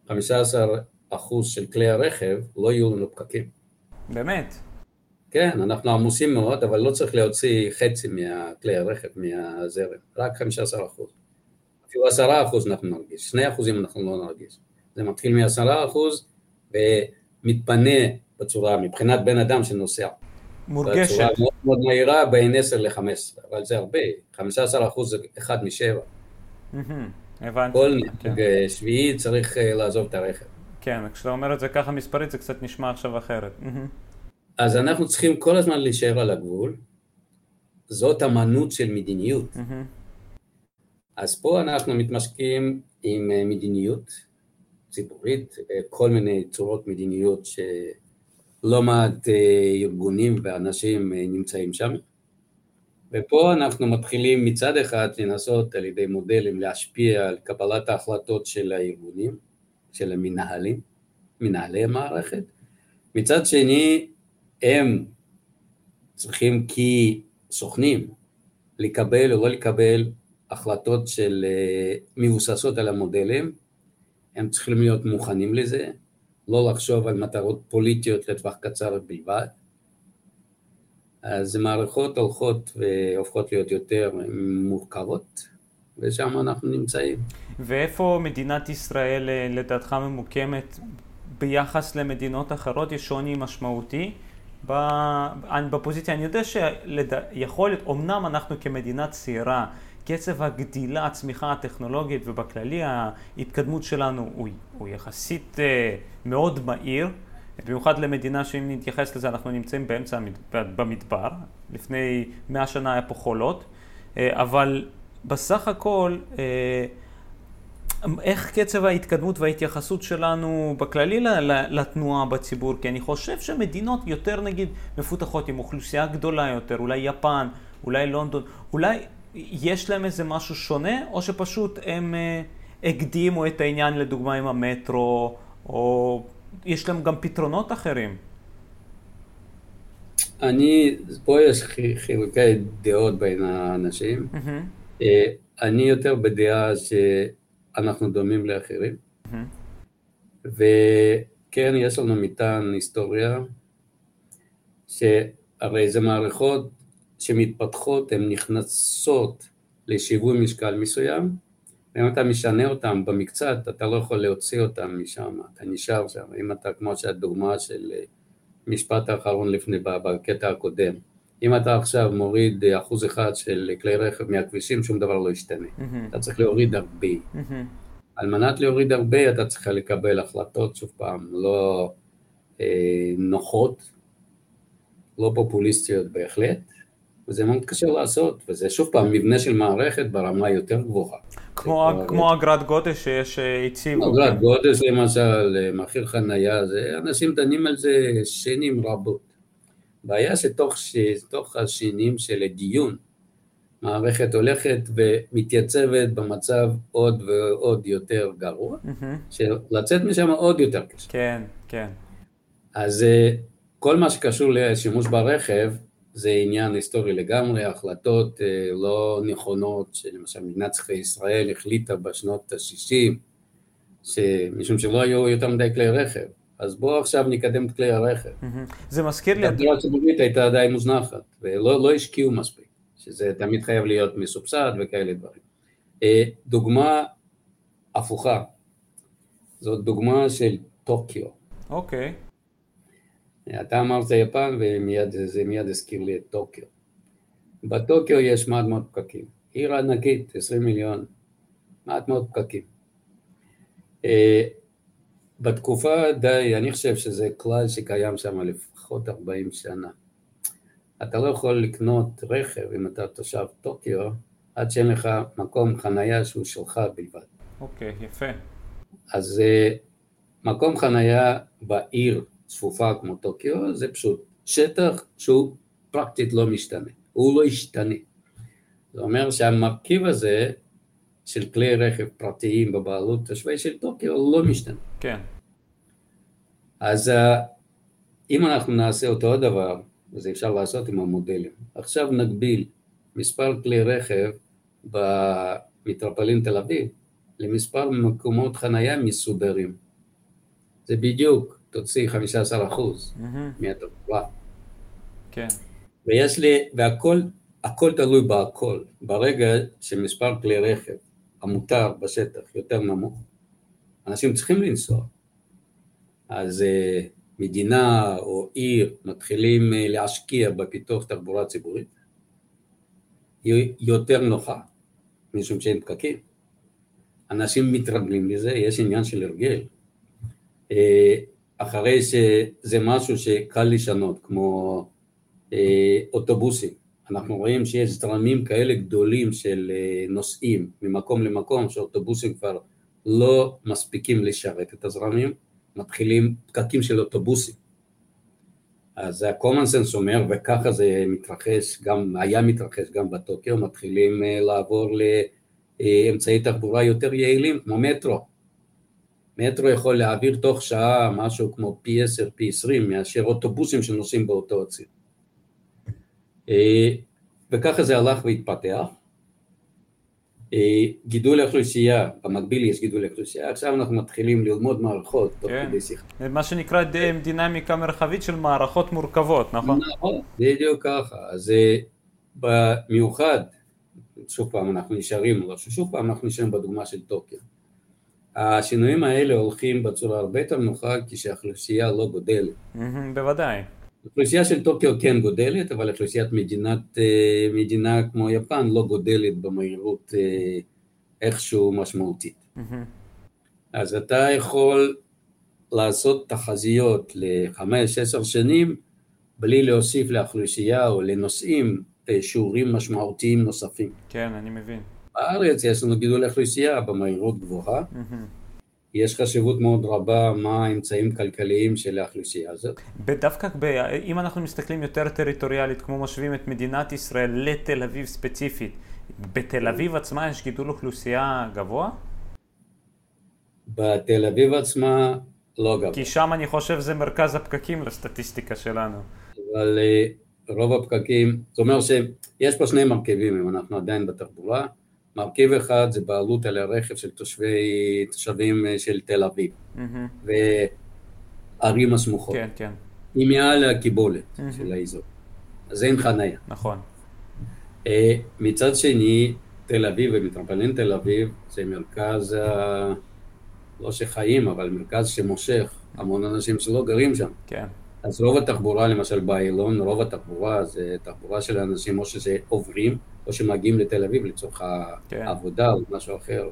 חמישה עשר אחוז של כלי הרכב לא יהיו לנו פקקים. באמת? כן, אנחנו עמוסים מאוד, אבל לא צריך להוציא חצי מהכלי הרכב, מהזרם, רק חמישה עשר אחוז. אפילו עשרה אחוז אנחנו נרגיש, שני אחוזים אנחנו לא נרגיש. זה מתחיל מ-עשרה אחוז ומתפנה בצורה, מבחינת בן אדם שנוסע. מורגשת. בצורה מאוד מאוד מהירה בין עשר לחמש עשרה, אבל זה הרבה, חמישה עשר אחוז זה אחד משבע. הבנתי. כל נהג שביעי צריך לעזוב את הרכב. כן, כשאתה אומר את זה ככה מספרית, זה קצת נשמע עכשיו אחרת. אז אנחנו צריכים כל הזמן להישאר על הגבול, זאת אמנות של מדיניות. אז פה אנחנו מתמשקים עם מדיניות ציבורית, כל מיני צורות מדיניות שלא מעט ארגונים ואנשים נמצאים שם. ופה אנחנו מתחילים מצד אחד לנסות על ידי מודלים להשפיע על קבלת ההחלטות של הארגונים, של המנהלים, מנהלי המערכת. מצד שני, הם צריכים כסוכנים לקבל או לא לקבל החלטות של מבוססות על המודלים, הם צריכים להיות מוכנים לזה, לא לחשוב על מטרות פוליטיות לטווח קצר בלבד. אז מערכות הולכות והופכות להיות יותר מורכבות, ושם אנחנו נמצאים. ואיפה מדינת ישראל לדעתך ממוקמת ביחס למדינות אחרות? יש שוני משמעותי בפוזיציה? אני יודע שיכולת, אומנם אנחנו כמדינה צעירה, קצב הגדילה, הצמיחה הטכנולוגית ובכללי ההתקדמות שלנו הוא, הוא יחסית מאוד מהיר, במיוחד למדינה שאם נתייחס לזה אנחנו נמצאים באמצע במדבר, לפני מאה שנה היה פה חולות, אבל בסך הכל איך קצב ההתקדמות וההתייחסות שלנו בכללי לתנועה בציבור, כי אני חושב שמדינות יותר נגיד מפותחות עם אוכלוסייה גדולה יותר, אולי יפן, אולי לונדון, אולי יש להם איזה משהו שונה, או שפשוט הם הקדימו את העניין לדוגמה עם המטרו, או יש להם גם פתרונות אחרים? אני, פה יש חילוקי דעות בין האנשים. אני יותר בדעה שאנחנו דומים לאחרים. וכן, יש לנו מטען היסטוריה, שהרי זה מערכות שמתפתחות, הן נכנסות לשיווי משקל מסוים, ואם אתה משנה אותם במקצת, אתה לא יכול להוציא אותם משם, אתה נשאר שם. אם אתה, כמו שהדוגמה של משפט האחרון לפני, בקטע הקודם, אם אתה עכשיו מוריד אחוז אחד של כלי רכב מהכבישים, שום דבר לא ישתנה. Mm-hmm. אתה צריך להוריד הרבה. Mm-hmm. על מנת להוריד הרבה, אתה צריך לקבל החלטות, שוב פעם, לא אה, נוחות, לא פופוליסטיות בהחלט, וזה מאוד קשה לעשות, וזה שוב פעם מבנה של מערכת ברמה יותר גבוהה. כמו אגרת גודש שיש הציבו. אגרת גודש למשל, מחיר חנייה, אנשים דנים על זה שנים רבות. בעיה שתוך השנים של הדיון, מערכת הולכת ומתייצבת במצב עוד ועוד יותר גרוע, שלצאת משם עוד יותר קשה. כן, כן. אז כל מה שקשור לשימוש ברכב, זה עניין היסטורי לגמרי, החלטות לא נכונות, שלמשל מדינת ישראל החליטה בשנות ה-שישים, משום שלא היו יותר מדי כלי רכב, אז בואו עכשיו נקדם את כלי הרכב. זה מזכיר לי... התחבורה הציבורית הייתה עדיין מוזנחת, ולא השקיעו מספיק, שזה תמיד חייב להיות מסובסד וכאלה דברים. דוגמה הפוכה, זאת דוגמה של טוקיו. אוקיי. אתה אמרת יפן, וזה מיד הזכיר לי את טוקיו. בטוקיו יש מעט מאוד פקקים. עיר ענקית, עשרים מיליון, מעט מאוד פקקים. בתקופה די, אני חושב שזה כלל שקיים שם לפחות ארבעים שנה. אתה לא יכול לקנות רכב, אם אתה תושב טוקיו, עד שאין לך מקום חנייה שהוא שלך בלבד. אוקיי, יפה. אז מקום חנייה בעיר, צפופה כמו טוקיו, זה פשוט שטח שהוא פרקטית לא משתנה, הוא לא ישתנה. זה אומר שהמרכיב הזה של כלי רכב פרטיים בבעלות תושבי של טוקיו לא משתנה. כן. אז אם אנחנו נעשה אותו דבר, וזה אפשר לעשות עם המודלים, עכשיו נגביל מספר כלי רכב במטרופולין תל אביב למספר מקומות חנייה מסודרים. זה בדיוק תוציא חמישה עשר אחוז מהתחבורה. כן. ויש לי, והכל, הכל תלוי בהכל. ברגע שמספר כלי רכב המותר בשטח יותר נמוך, אנשים צריכים לנסוע. אז מדינה או עיר מתחילים להשקיע בפיתוח תחבורה ציבורית, היא יותר נוחה, משום שהם פקקים. אנשים מתרגלים לזה, יש עניין של הרגל. אחרי שזה משהו שקל לשנות, כמו אה, אוטובוסים. אנחנו רואים שיש זרמים כאלה גדולים של אה, נוסעים ממקום למקום, שאוטובוסים כבר לא מספיקים לשרת את הזרמים, מתחילים פקקים של אוטובוסים. אז ה-common sense אומר, וככה זה מתרחש, גם, היה מתרחש גם בטוקיו, מתחילים אה, לעבור לאמצעי תחבורה יותר יעילים, כמו מטרו. מטרו יכול להעביר תוך שעה משהו כמו פי עשר, פי עשרים, מאשר אוטובוסים שנוסעים באותו הציר. וככה זה הלך והתפתח. גידול האוכלוסייה, במקביל יש גידול האוכלוסייה, עכשיו אנחנו מתחילים ללמוד מערכות תוך כדי שיחה. מה שנקרא דינמיקה מרחבית של מערכות מורכבות, נכון? נכון, בדיוק ככה. אז במיוחד, שוב פעם אנחנו נשארים, שוב פעם אנחנו נשארים בדוגמה של טוקיו. השינויים האלה הולכים בצורה הרבה יותר נוחה, כשהאוכלוסייה לא גודלת. בוודאי. האוכלוסייה של טוקיו כן גודלת, אבל האוכלוסיית מדינה כמו יפן לא גודלת במהירות איכשהו משמעותית. אז אתה יכול לעשות תחזיות לחמש, עשר שנים, בלי להוסיף לאוכלוסייה או לנושאים שיעורים משמעותיים נוספים. כן, אני מבין. בארץ יש לנו גידול אוכלוסייה במהירות גבוהה, יש חשיבות מאוד רבה מה האמצעים כלכליים של האוכלוסייה הזאת. בדווקא, אם אנחנו מסתכלים יותר טריטוריאלית, כמו משווים את מדינת ישראל לתל אביב ספציפית, בתל אביב עצמה יש גידול אוכלוסייה גבוה? בתל אביב עצמה לא גבוה. כי שם אני חושב זה מרכז הפקקים לסטטיסטיקה שלנו. אבל רוב הפקקים, זאת אומרת שיש פה שני מרכיבים, אם אנחנו עדיין בתחבורה, מרכיב אחד זה בעלות על הרכב של תושבי, תושבים של תל אביב, mm-hmm. וערים הסמוכות. כן, כן. היא מעל הקיבולת mm-hmm. של האזור. אז אין חניה. נכון. מצד שני, תל אביב ומטרופולין תל אביב, זה מרכז, לא שחיים, אבל מרכז שמושך המון אנשים שלא גרים שם. כן. אז רוב התחבורה, למשל באילון, רוב התחבורה זה תחבורה של אנשים או שזה עוברים, או שמגיעים לתל אביב לצורך העבודה או משהו אחר,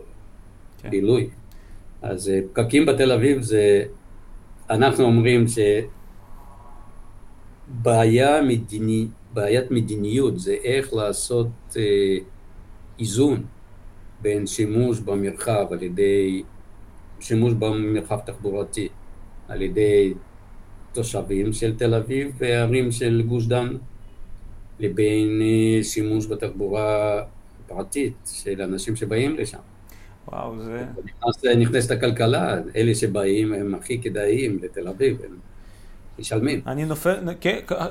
בילוי. אז פקקים בתל אביב זה, אנחנו אומרים שבעיית מדיניות זה איך לעשות איזון בין שימוש במרחב על ידי, שימוש במרחב תחבורתי על ידי תושבים של תל אביב וערים של גוש דן, לבין שימוש בתחבורה פרטית של אנשים שבאים לשם. וואו, זה... אז נכנס לכלכלה, אלה שבאים הם הכי כדאיים לתל אביב, הם משלמים. אני נופל,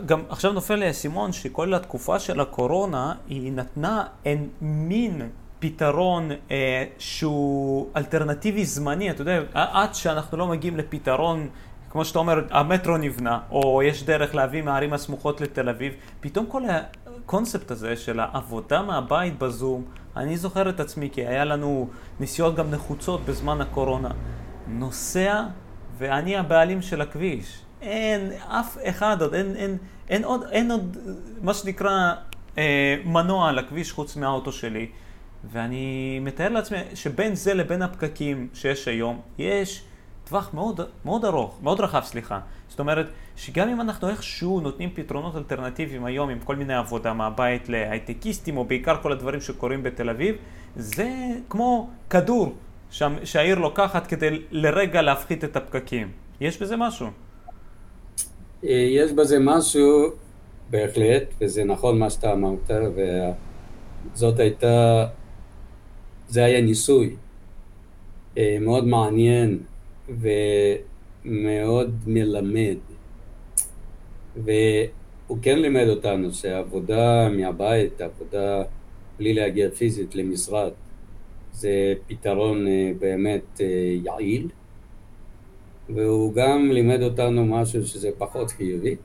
גם עכשיו נופל לסימון שכל התקופה של הקורונה היא נתנה אין מין פתרון אה, שהוא אלטרנטיבי זמני, אתה יודע, עד שאנחנו לא מגיעים לפתרון, כמו שאתה אומר, המטרו נבנה, או יש דרך להביא מהערים הסמוכות לתל אביב, פתאום כל הקונספט הזה של העבודה מהבית בזום, אני זוכר את עצמי, כי היה לנו נסיעות גם נחוצות בזמן הקורונה, נוסע ואני הבעלים של הכביש, אין אף אחד עוד, אין, אין, אין עוד, אין עוד מה שנקרא אה, מנוע על הכביש חוץ מהאוטו שלי, ואני מתאר לעצמי שבין זה לבין הפקקים שיש היום, יש טווח מאוד, מאוד ארוך, מאוד רחב, סליחה. זאת אומרת, שגם אם אנחנו איכשהו נותנים פתרונות אלטרנטיביים היום, עם כל מיני עבודה מהבית להייטקיסטים, או בעיקר כל הדברים שקורים בתל אביב, זה כמו כדור שהעיר לוקחת כדי לרגע להפחית את הפקקים. יש בזה משהו? יש בזה משהו, בהחלט, וזה נכון מה שאתה אמרת, וזאת הייתה, זה היה ניסוי מאוד מעניין, ומאוד מלמד, והוא כן לימד אותנו שהעבודה מהבית, העבודה בלי להגיע פיזית למשרד, זה פתרון באמת יעיל, והוא גם לימד אותנו משהו שזה פחות חיובי,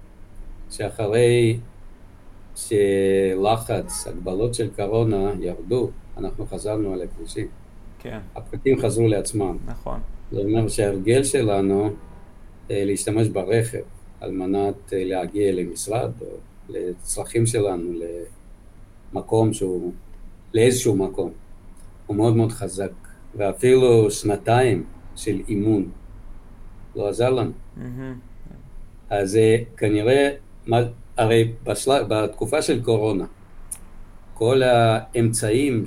שאחרי שלחץ, הגבלות של קורונה ירדו, אנחנו חזרנו על הכבישים. כן. הפקקים חזרו לעצמם. נכון. זאת אומרת שההרגל שלנו להשתמש ברכב על מנת להגיע למשרד או לצרכים שלנו, למקום שהוא, לאיזשהו מקום, הוא מאוד מאוד חזק. ואפילו שנתיים של אימון לא עזר לנו. אז כנראה, הרי בתקופה של קורונה, כל האמצעים,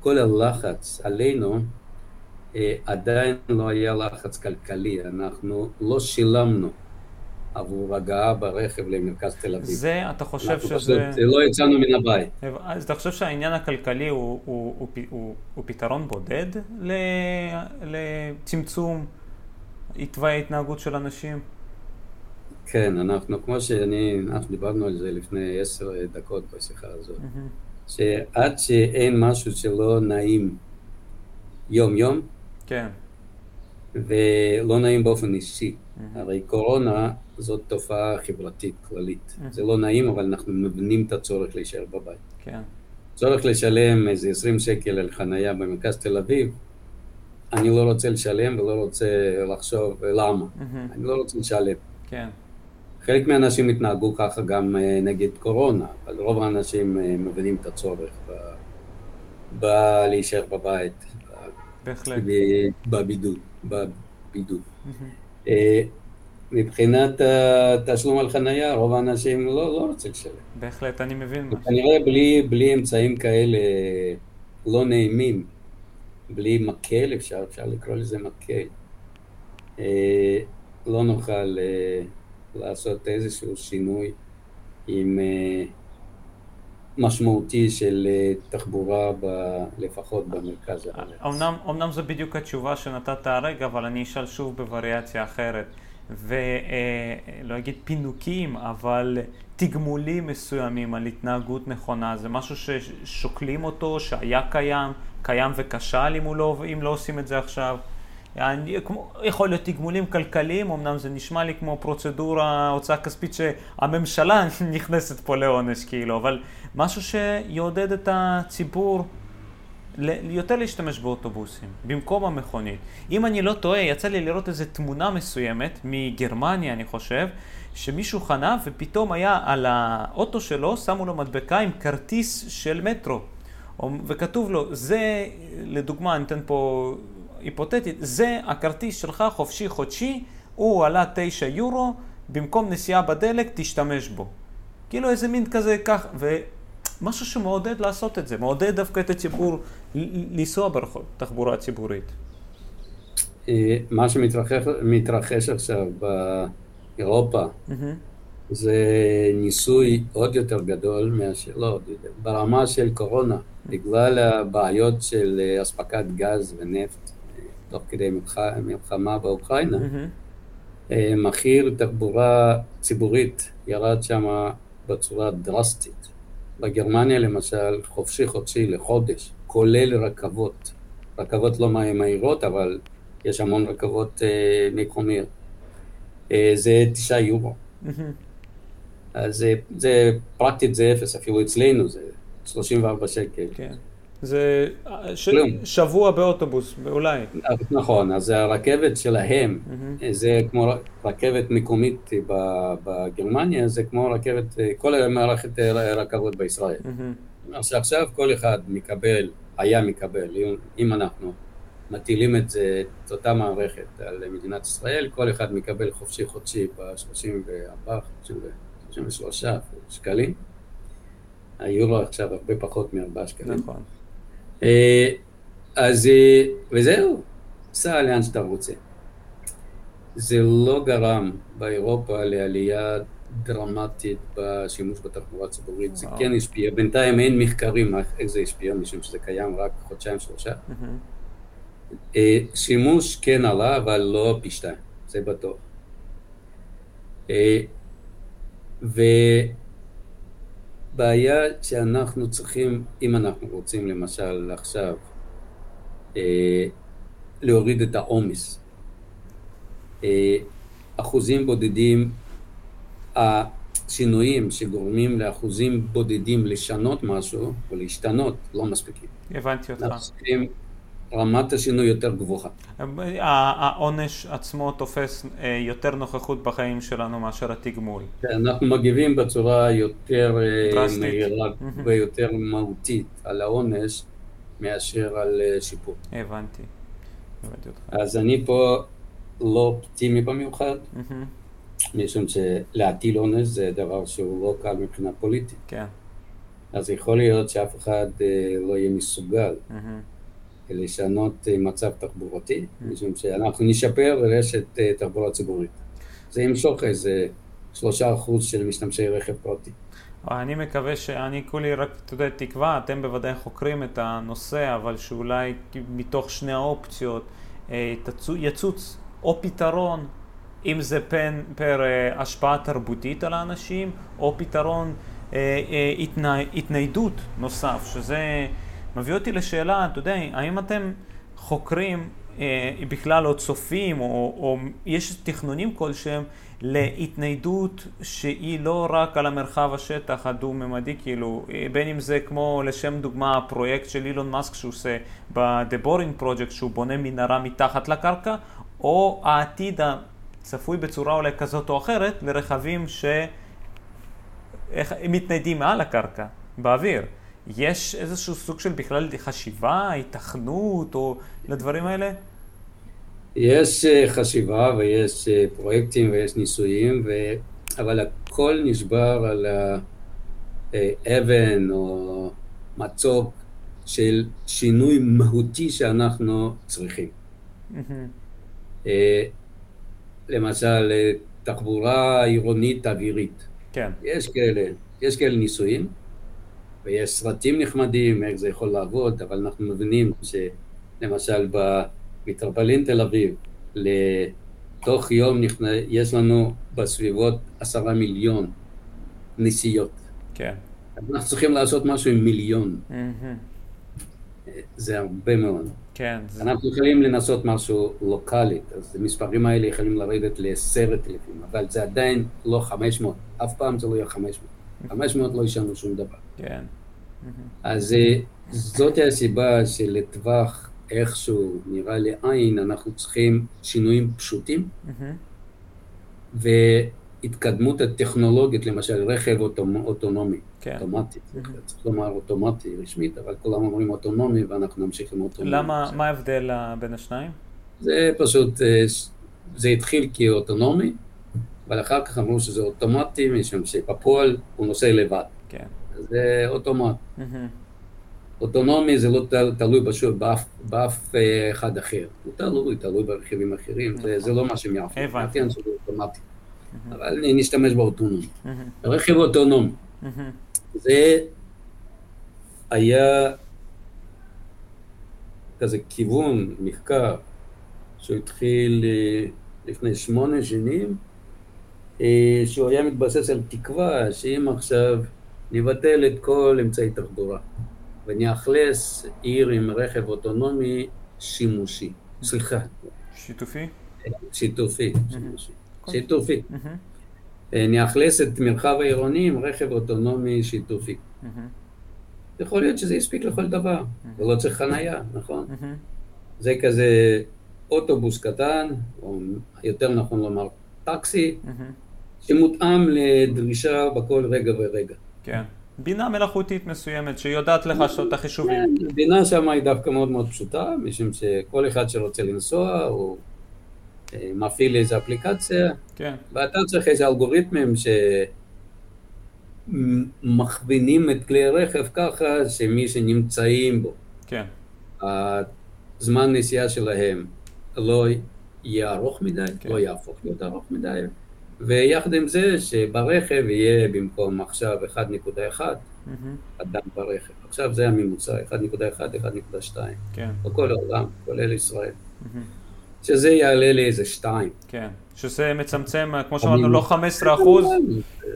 כל הלחץ עלינו, עדיין לא היה לחץ כלכלי, אנחנו לא שילמנו עבור הגעה ברכב למרכז תל אביב. זה, אתה חושב שזה... לא יצאנו מן הבית. אז אתה חושב שהעניין הכלכלי הוא פתרון בודד לצמצום עיתוי ההתנהגות של אנשים? כן, אנחנו, כמו שאני, אנחנו דיברנו על זה לפני עשר דקות בשיחה הזאת, שעד שאין משהו שלא נעים יום-יום, כן. ולא נעים באופן אישי. Mm-hmm. הרי קורונה זאת תופעה חברתית כללית. Mm-hmm. זה לא נעים, אבל אנחנו מבינים את הצורך להישאר בבית. כן. צורך לשלם איזה עשרים שקל על חנייה במרכז תל אביב, אני לא רוצה לשלם ולא רוצה לחשוב למה. Mm-hmm. אני לא רוצה לשלם. כן. חלק מהאנשים התנהגו ככה גם נגד קורונה, אבל רוב האנשים מבינים את הצורך ב... ב... להישאר בבית. בהחלט. בבידוד, בבידוד. מבחינת התשלום על חנייה, רוב האנשים לא רוצים לשלם. בהחלט, אני מבין. כנראה בלי אמצעים כאלה לא נעימים, בלי מקל, אפשר לקרוא לזה מקל, לא נוכל לעשות איזשהו שינוי עם משמעותי של תחבורה ב... לפחות במרכז הארץ. אמנם, אמנם זו בדיוק התשובה שנתת הרגע, אבל אני אשאל שוב בווריאציה אחרת. ולא אגיד פינוקים, אבל תגמולים מסוימים על התנהגות נכונה. זה משהו ששוקלים אותו, שהיה קיים, קיים וקשל אם, לא, אם לא עושים את זה עכשיו. אני, כמו, יכול להיות תגמולים כלכליים, אמנם זה נשמע לי כמו פרוצדורה, הוצאה כספית שהממשלה נכנסת פה לעונש כאילו, אבל משהו שיעודד את הציבור יותר להשתמש באוטובוסים, במקום המכונית. אם אני לא טועה, יצא לי לראות איזו תמונה מסוימת מגרמניה, אני חושב, שמישהו חנה ופתאום היה על האוטו שלו, שמו לו מדבקה עם כרטיס של מטרו, וכתוב לו, זה, לדוגמה, אני אתן פה... היפותטית, זה הכרטיס שלך חופשי חודשי, הוא עלה תשע יורו, במקום נסיעה בדלק תשתמש בו. כאילו איזה מין כזה כך, משהו שמעודד לעשות את זה, מעודד דווקא את הציבור לנסוע בתחבורה הציבורית. מה שמתרחש עכשיו באירופה, זה ניסוי עוד יותר גדול מאשר, לא, ברמה של קורונה, בגלל הבעיות של אספקת גז ונפט, תוך כדי מלחמה באוקראינה, מחיר תחבורה ציבורית ירד שם בצורה דרסטית. בגרמניה למשל, חופשי חופשי לחודש, כולל רכבות. רכבות לא מהירות, אבל יש המון רכבות אה, מקומיות. אה, זה תשעה יורו. אז זה, זה פרקטית זה אפס, אפילו אצלנו זה שלושים וארבעה שקל. כן. זה ש... שבוע באוטובוס, אולי. נכון, אז הרכבת שלהם, mm-hmm. זה כמו רכבת מקומית בגרמניה, זה כמו רכבת, כל המערכת רכבות בישראל. Mm-hmm. אז עכשיו כל אחד מקבל, היה מקבל, אם, אם אנחנו מטילים את זה, את אותה מערכת על מדינת ישראל, כל אחד מקבל חופשי חודשי ב-שלושים וארבעה, שלושים ושלושה שקלים. היורו עכשיו הרבה פחות מ-ארבעה שקלים. נכון. אז, וזהו, סע לאן שאתה רוצה. זה לא גרם באירופה לעלייה דרמטית בשימוש בתחבורה ציבורית. זה כן השפיע. בינתיים אין מחקרים איך זה השפיע, משום שזה קיים רק חודשיים, שלושה. שימוש כן עלה, אבל לא פי שתיים, זה בטוח. ו... בעיה שאנחנו צריכים, אם אנחנו רוצים למשל עכשיו, אה, להוריד את העומס. אה, אחוזים בודדים, השינויים שגורמים לאחוזים בודדים לשנות משהו, או להשתנות, לא מספיקים. הבנתי אותך. רמת השינוי יותר גבוהה. העונש עצמו תופס יותר נוכחות בחיים שלנו מאשר התגמול. אנחנו מגיבים בצורה יותר מהירה ויותר מהותית על העונש מאשר על שיפור. הבנתי. אז אני פה לא אופטימי במיוחד, משום שלהטיל עונש זה דבר שהוא לא קל מבחינה פוליטית. כן. אז יכול להיות שאף אחד לא יהיה מסוגל. לשנות מצב תחבורתי, משום שאנחנו נשפר רשת תחבורה ציבורית. זה ימשוך איזה שלושה אחוז של משתמשי רכב פרטי. אני מקווה שאני כולי רק, אתה יודע, תקווה, אתם בוודאי חוקרים את הנושא, אבל שאולי מתוך שני האופציות יצוץ או פתרון, אם זה פר השפעה תרבותית על האנשים, או פתרון התניידות נוסף, שזה... מביא אותי לשאלה, אתה יודע, האם אתם חוקרים אה, בכלל או צופים, או, או יש תכנונים כלשהם להתניידות שהיא לא רק על המרחב השטח הדו-ממדי, כאילו, בין אם זה כמו לשם דוגמה הפרויקט של אילון מאסק שהוא עושה ב-The Boring Project, שהוא בונה מנהרה מתחת לקרקע, או העתיד הצפוי בצורה אולי כזאת או אחרת לרכבים שמתניידים מעל הקרקע, באוויר. יש איזשהו סוג של בכלל חשיבה, התכנות או לדברים האלה? יש חשיבה ויש פרויקטים ויש ניסויים, ו... אבל הכל נשבר על האבן או מצוק של שינוי מהותי שאנחנו צריכים. Mm-hmm. למשל, תחבורה עירונית אווירית. כן. יש כאלה, יש כאלה ניסויים. ויש סרטים נחמדים, איך זה יכול לעבוד, אבל אנחנו מבינים שלמשל במטרופולין תל אביב, לתוך יום נכנס, יש לנו בסביבות עשרה מיליון נסיעות. כן. אנחנו צריכים לעשות משהו עם מיליון. Mm-hmm. זה הרבה מאוד. כן. אנחנו יכולים לנסות משהו לוקלית, אז המספרים האלה יכולים לרדת לעשרת אלפים, אבל זה עדיין לא חמש מאות, אף פעם זה לא יהיה חמש מאות. חמש מאות לא ישנו שום דבר. כן. אז זאת הסיבה שלטווח איכשהו נראה לעין, אנחנו צריכים שינויים פשוטים, והתקדמות הטכנולוגית, למשל רכב אוטונומי, אוטומטי. צריך לומר אוטומטי רשמית, אבל כולם אומרים אוטונומי ואנחנו נמשיך עם אוטונומי. למה, מה ההבדל בין השניים? זה פשוט, זה התחיל כאוטונומי, אבל אחר כך אמרו שזה אוטומטי, משום שבפועל הוא נוסע לבד. כן. זה אוטומט. אוטונומי זה לא תלוי פשוט באף אחד אחר. הוא תלוי, תלוי ברכיבים אחרים, זה לא מה שמעפים. הבנתי. זה אוטומטי. אבל נשתמש באוטונומי. רכיב אוטונומי. זה היה כזה כיוון מחקר שהתחיל לפני שמונה שנים, שהוא היה מתבסס על תקווה שאם עכשיו נבטל את כל אמצעי תחבורה ונאכלס עיר עם רכב אוטונומי שימושי, סליחה. שיתופי? שיתופי, שימושי. שיתופי. נאכלס את מרחב העירוני עם רכב אוטונומי שיתופי. יכול להיות שזה יספיק לכל דבר, ולא צריך חנייה, נכון? זה כזה אוטובוס קטן, או יותר נכון לומר טקסי, שמותאם לדרישה בכל רגע ורגע. כן. בינה מלאכותית מסוימת שיודעת לך את החישובים. בינה שם היא דווקא מאוד מאוד פשוטה, משום שכל אחד שרוצה לנסוע, הוא מפעיל איזו אפליקציה, ואתה צריך איזה אלגוריתמים שמכווינים את כלי הרכב ככה שמי שנמצאים בו. כן. הזמן נסיעה שלהם לא יהיה ארוך מדי, לא יהפוך להיות ארוך מדי. ויחד עם זה שברכב יהיה במקום עכשיו אחת נקודה אחת אדם ברכב. עכשיו זה הממוצע, אחת נקודה אחת, אחת נקודה שתיים. כן. בכל העולם, כולל ישראל. שזה יעלה לי איזה שתיים. כן, שזה מצמצם, כמו שאמרנו, לא חמישה עשר אחוז.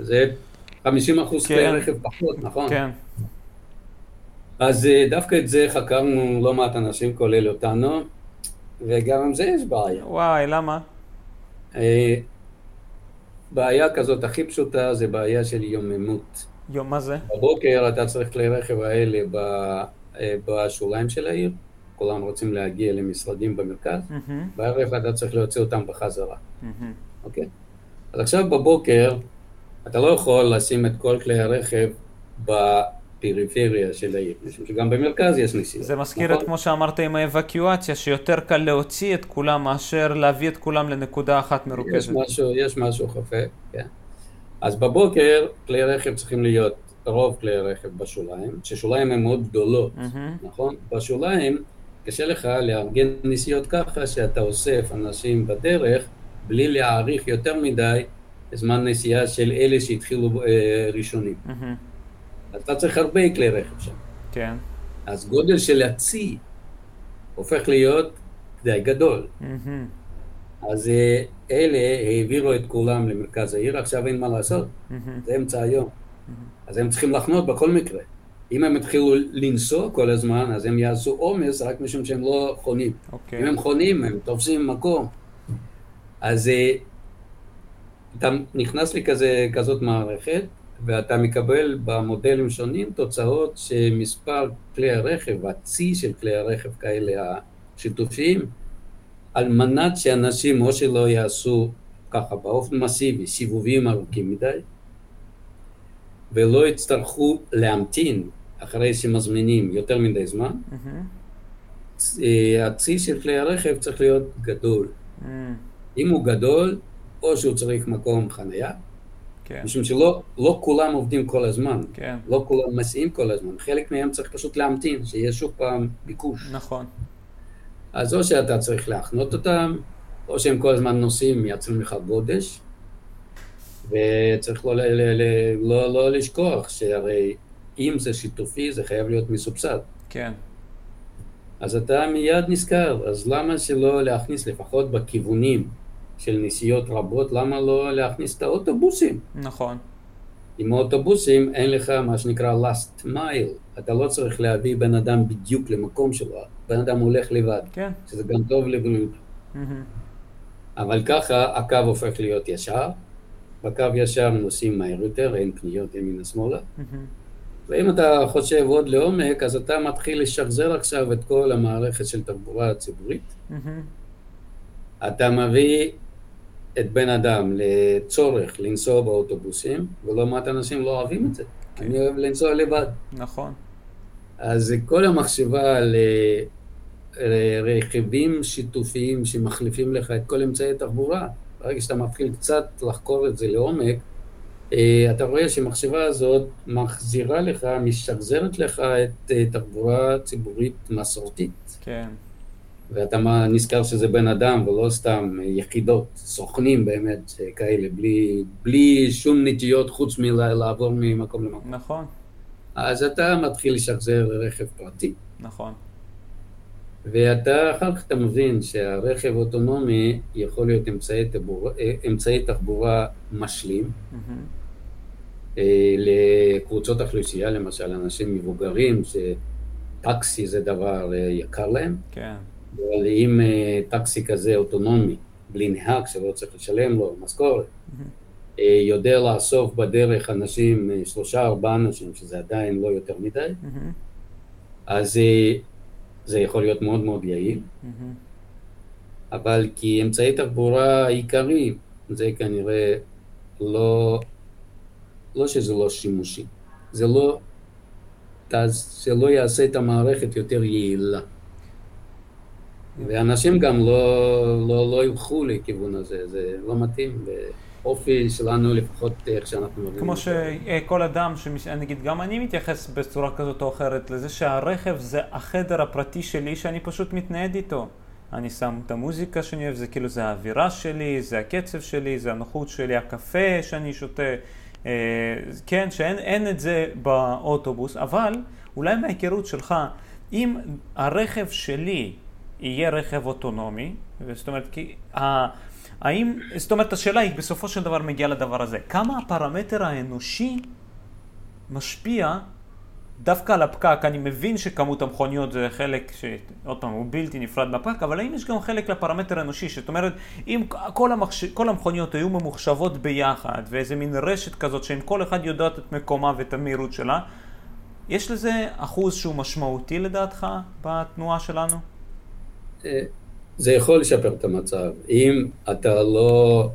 זה חמישים אחוז כלי הרכב פחות, נכון? כן. אז דווקא את זה חקרנו לא מעט אנשים, כולל אותנו, וגם עם זה יש בעיה. וואי, למה? בעיה כזאת הכי פשוטה זה בעיה של יוממות. יום, מה זה? בבוקר אתה צריך כלי רכב האלה בשוליים של העיר, כולם רוצים להגיע למשרדים במרכז, בערב אתה צריך להוציא אותם בחזרה. אוקיי? אז עכשיו בבוקר אתה לא יכול לשים את כל כלי הרכב בפריפריה של העיר, משום שגם במרכז יש נסיעה. זה מזכיר את כמו שאמרת עם האבקיואציה, שיותר קל להוציא את כולם מאשר להביא את כולם לנקודה אחת מרוכזת. יש משהו חפה, כן. אז בבוקר כלי רכב צריכים להיות, רוב כלי רכב בשוליים, ששוליים הן מאוד גדולות, נכון? בשוליים קשה לך לארגן נסיעות ככה שאתה אוסף אנשים בדרך בלי להעריך יותר מדי זמן נסיעה של אלה שהתחילו אה, ראשונים. Mm-hmm. אתה צריך הרבה כלי רכב שם. כן. אז גודל של הצי הופך להיות די גדול. Mm-hmm. אז אה, אלה העבירו את כולם למרכז העיר, עכשיו אין מה לעשות. Mm-hmm. זה אמצע היום. Mm-hmm. אז הם צריכים לחנות בכל מקרה. אם הם התחילו לנסוע כל הזמן, אז הם יעשו עומס רק משום שהם לא חונים. Okay. אם הם חונים, הם תופסים מקום. אז אה, אתה נכנס לכזאת מערכת, ואתה מקבל במודלים שונים תוצאות שמספר כלי הרכב, הצי של כלי הרכב כאלה השיתופיים, על מנת שאנשים או שלא יעשו ככה באופן מסיבי, סיבובים ארוכים מדי, ולא יצטרכו להמתין אחרי שמזמינים יותר מדי זמן, הצי של כלי הרכב צריך להיות גדול. אם הוא גדול, או שהוא צריך מקום חנייה, משום שלא לא כולם עובדים כל הזמן, לא כולם מסיעים כל הזמן, חלק מהם צריך פשוט להמתין, שיהיה שוב פעם ביקוש. נכון. אז או שאתה צריך להחנות אותם, או שהם כל הזמן נוסעים, מייצרים לך גודש, וצריך לא, לא, לא, לא לשכוח, שהרי אם זה שיתופי, זה חייב להיות מסובסד. כן. אז אתה מיד נזכר, אז למה שלא להכניס לפחות בכיוונים, של נסיעות רבות, למה לא להכניס את האוטובוסים? נכון. עם האוטובוסים אין לך מה שנקרא last mile, אתה לא צריך להביא בן אדם בדיוק למקום שלו, בן אדם הולך לבד, כן. שזה גם טוב לבריאות. Mm-hmm. אבל ככה הקו הופך להיות ישר, בקו ישר נוסעים מהר יותר, אין פניות ימינה שמאלה, mm-hmm. ואם אתה חושב עוד לעומק, אז אתה מתחיל לשחזר עכשיו את כל המערכת של תחבורה הציבורית, mm-hmm. אתה מביא את בן אדם לצורך לנסוע באוטובוסים, ולא מעט אנשים לא אוהבים את זה. Okay. אני אוהב לנסוע לבד. נכון. אז כל המחשבה על רכיבים שיתופיים שמחליפים לך את כל אמצעי התחבורה, ברגע שאתה מתחיל קצת לחקור את זה לעומק, אתה רואה שמחשבה הזאת מחזירה לך, משחזרת לך את תחבורה ציבורית מסורתית. כן. ואתה נזכר שזה בן אדם ולא סתם יחידות, סוכנים באמת כאלה, בלי, בלי שום נטיות חוץ מלעבור ממקום למקום. נכון. אז אתה מתחיל לשחזר רכב פרטי. נכון. ואתה אחר כך אתה מבין שהרכב אוטונומי יכול להיות אמצעי תחבורה, אמצעי תחבורה משלים mm-hmm. לקבוצות אוכלוסייה, למשל אנשים מבוגרים שטקסי זה דבר יקר להם. כן. אבל אם טקסי כזה אוטונומי, בלי נהג שלא צריך לשלם לו משכורת, mm-hmm. יודע לאסוף בדרך אנשים, שלושה ארבעה אנשים, שזה עדיין לא יותר מדי, mm-hmm. אז זה יכול להיות מאוד מאוד יעיל, mm-hmm. אבל כי אמצעי תחבורה עיקרי, זה כנראה לא, לא שזה לא שימושי, זה לא, זה לא יעשה את המערכת יותר יעילה. Mm-hmm. ואנשים גם לא, לא, לא יוכלו לכיוון הזה, זה לא מתאים. אופי שלנו לפחות איך שאנחנו מבינים. כמו שכל אדם, נגיד גם אני מתייחס בצורה כזאת או אחרת לזה שהרכב זה החדר הפרטי שלי שאני פשוט מתנהד איתו. אני שם את המוזיקה שאני אוהב, זה כאילו זה האווירה שלי, זה הקצב שלי, זה הנוחות שלי, הקפה שאני שותה. כן, שאין את זה באוטובוס, אבל אולי מההיכרות שלך, אם הרכב שלי יהיה רכב אוטונומי, זאת אומרת כי האם, זאת אומרת, השאלה היא בסופו של דבר מגיעה לדבר הזה. כמה הפרמטר האנושי משפיע דווקא על הפקק? אני מבין שכמות המכוניות זה חלק שעוד פעם הוא בלתי נפרד מהפקק, אבל האם יש גם חלק לפרמטר האנושי? זאת אומרת, אם כל, המחש... כל המכוניות היו ממוחשבות ביחד, ואיזה מין רשת כזאת שאם כל אחד יודעת את מקומה ואת המהירות שלה, יש לזה אחוז שהוא משמעותי לדעתך בתנועה שלנו? זה יכול לשפר את המצב, אם אתה לא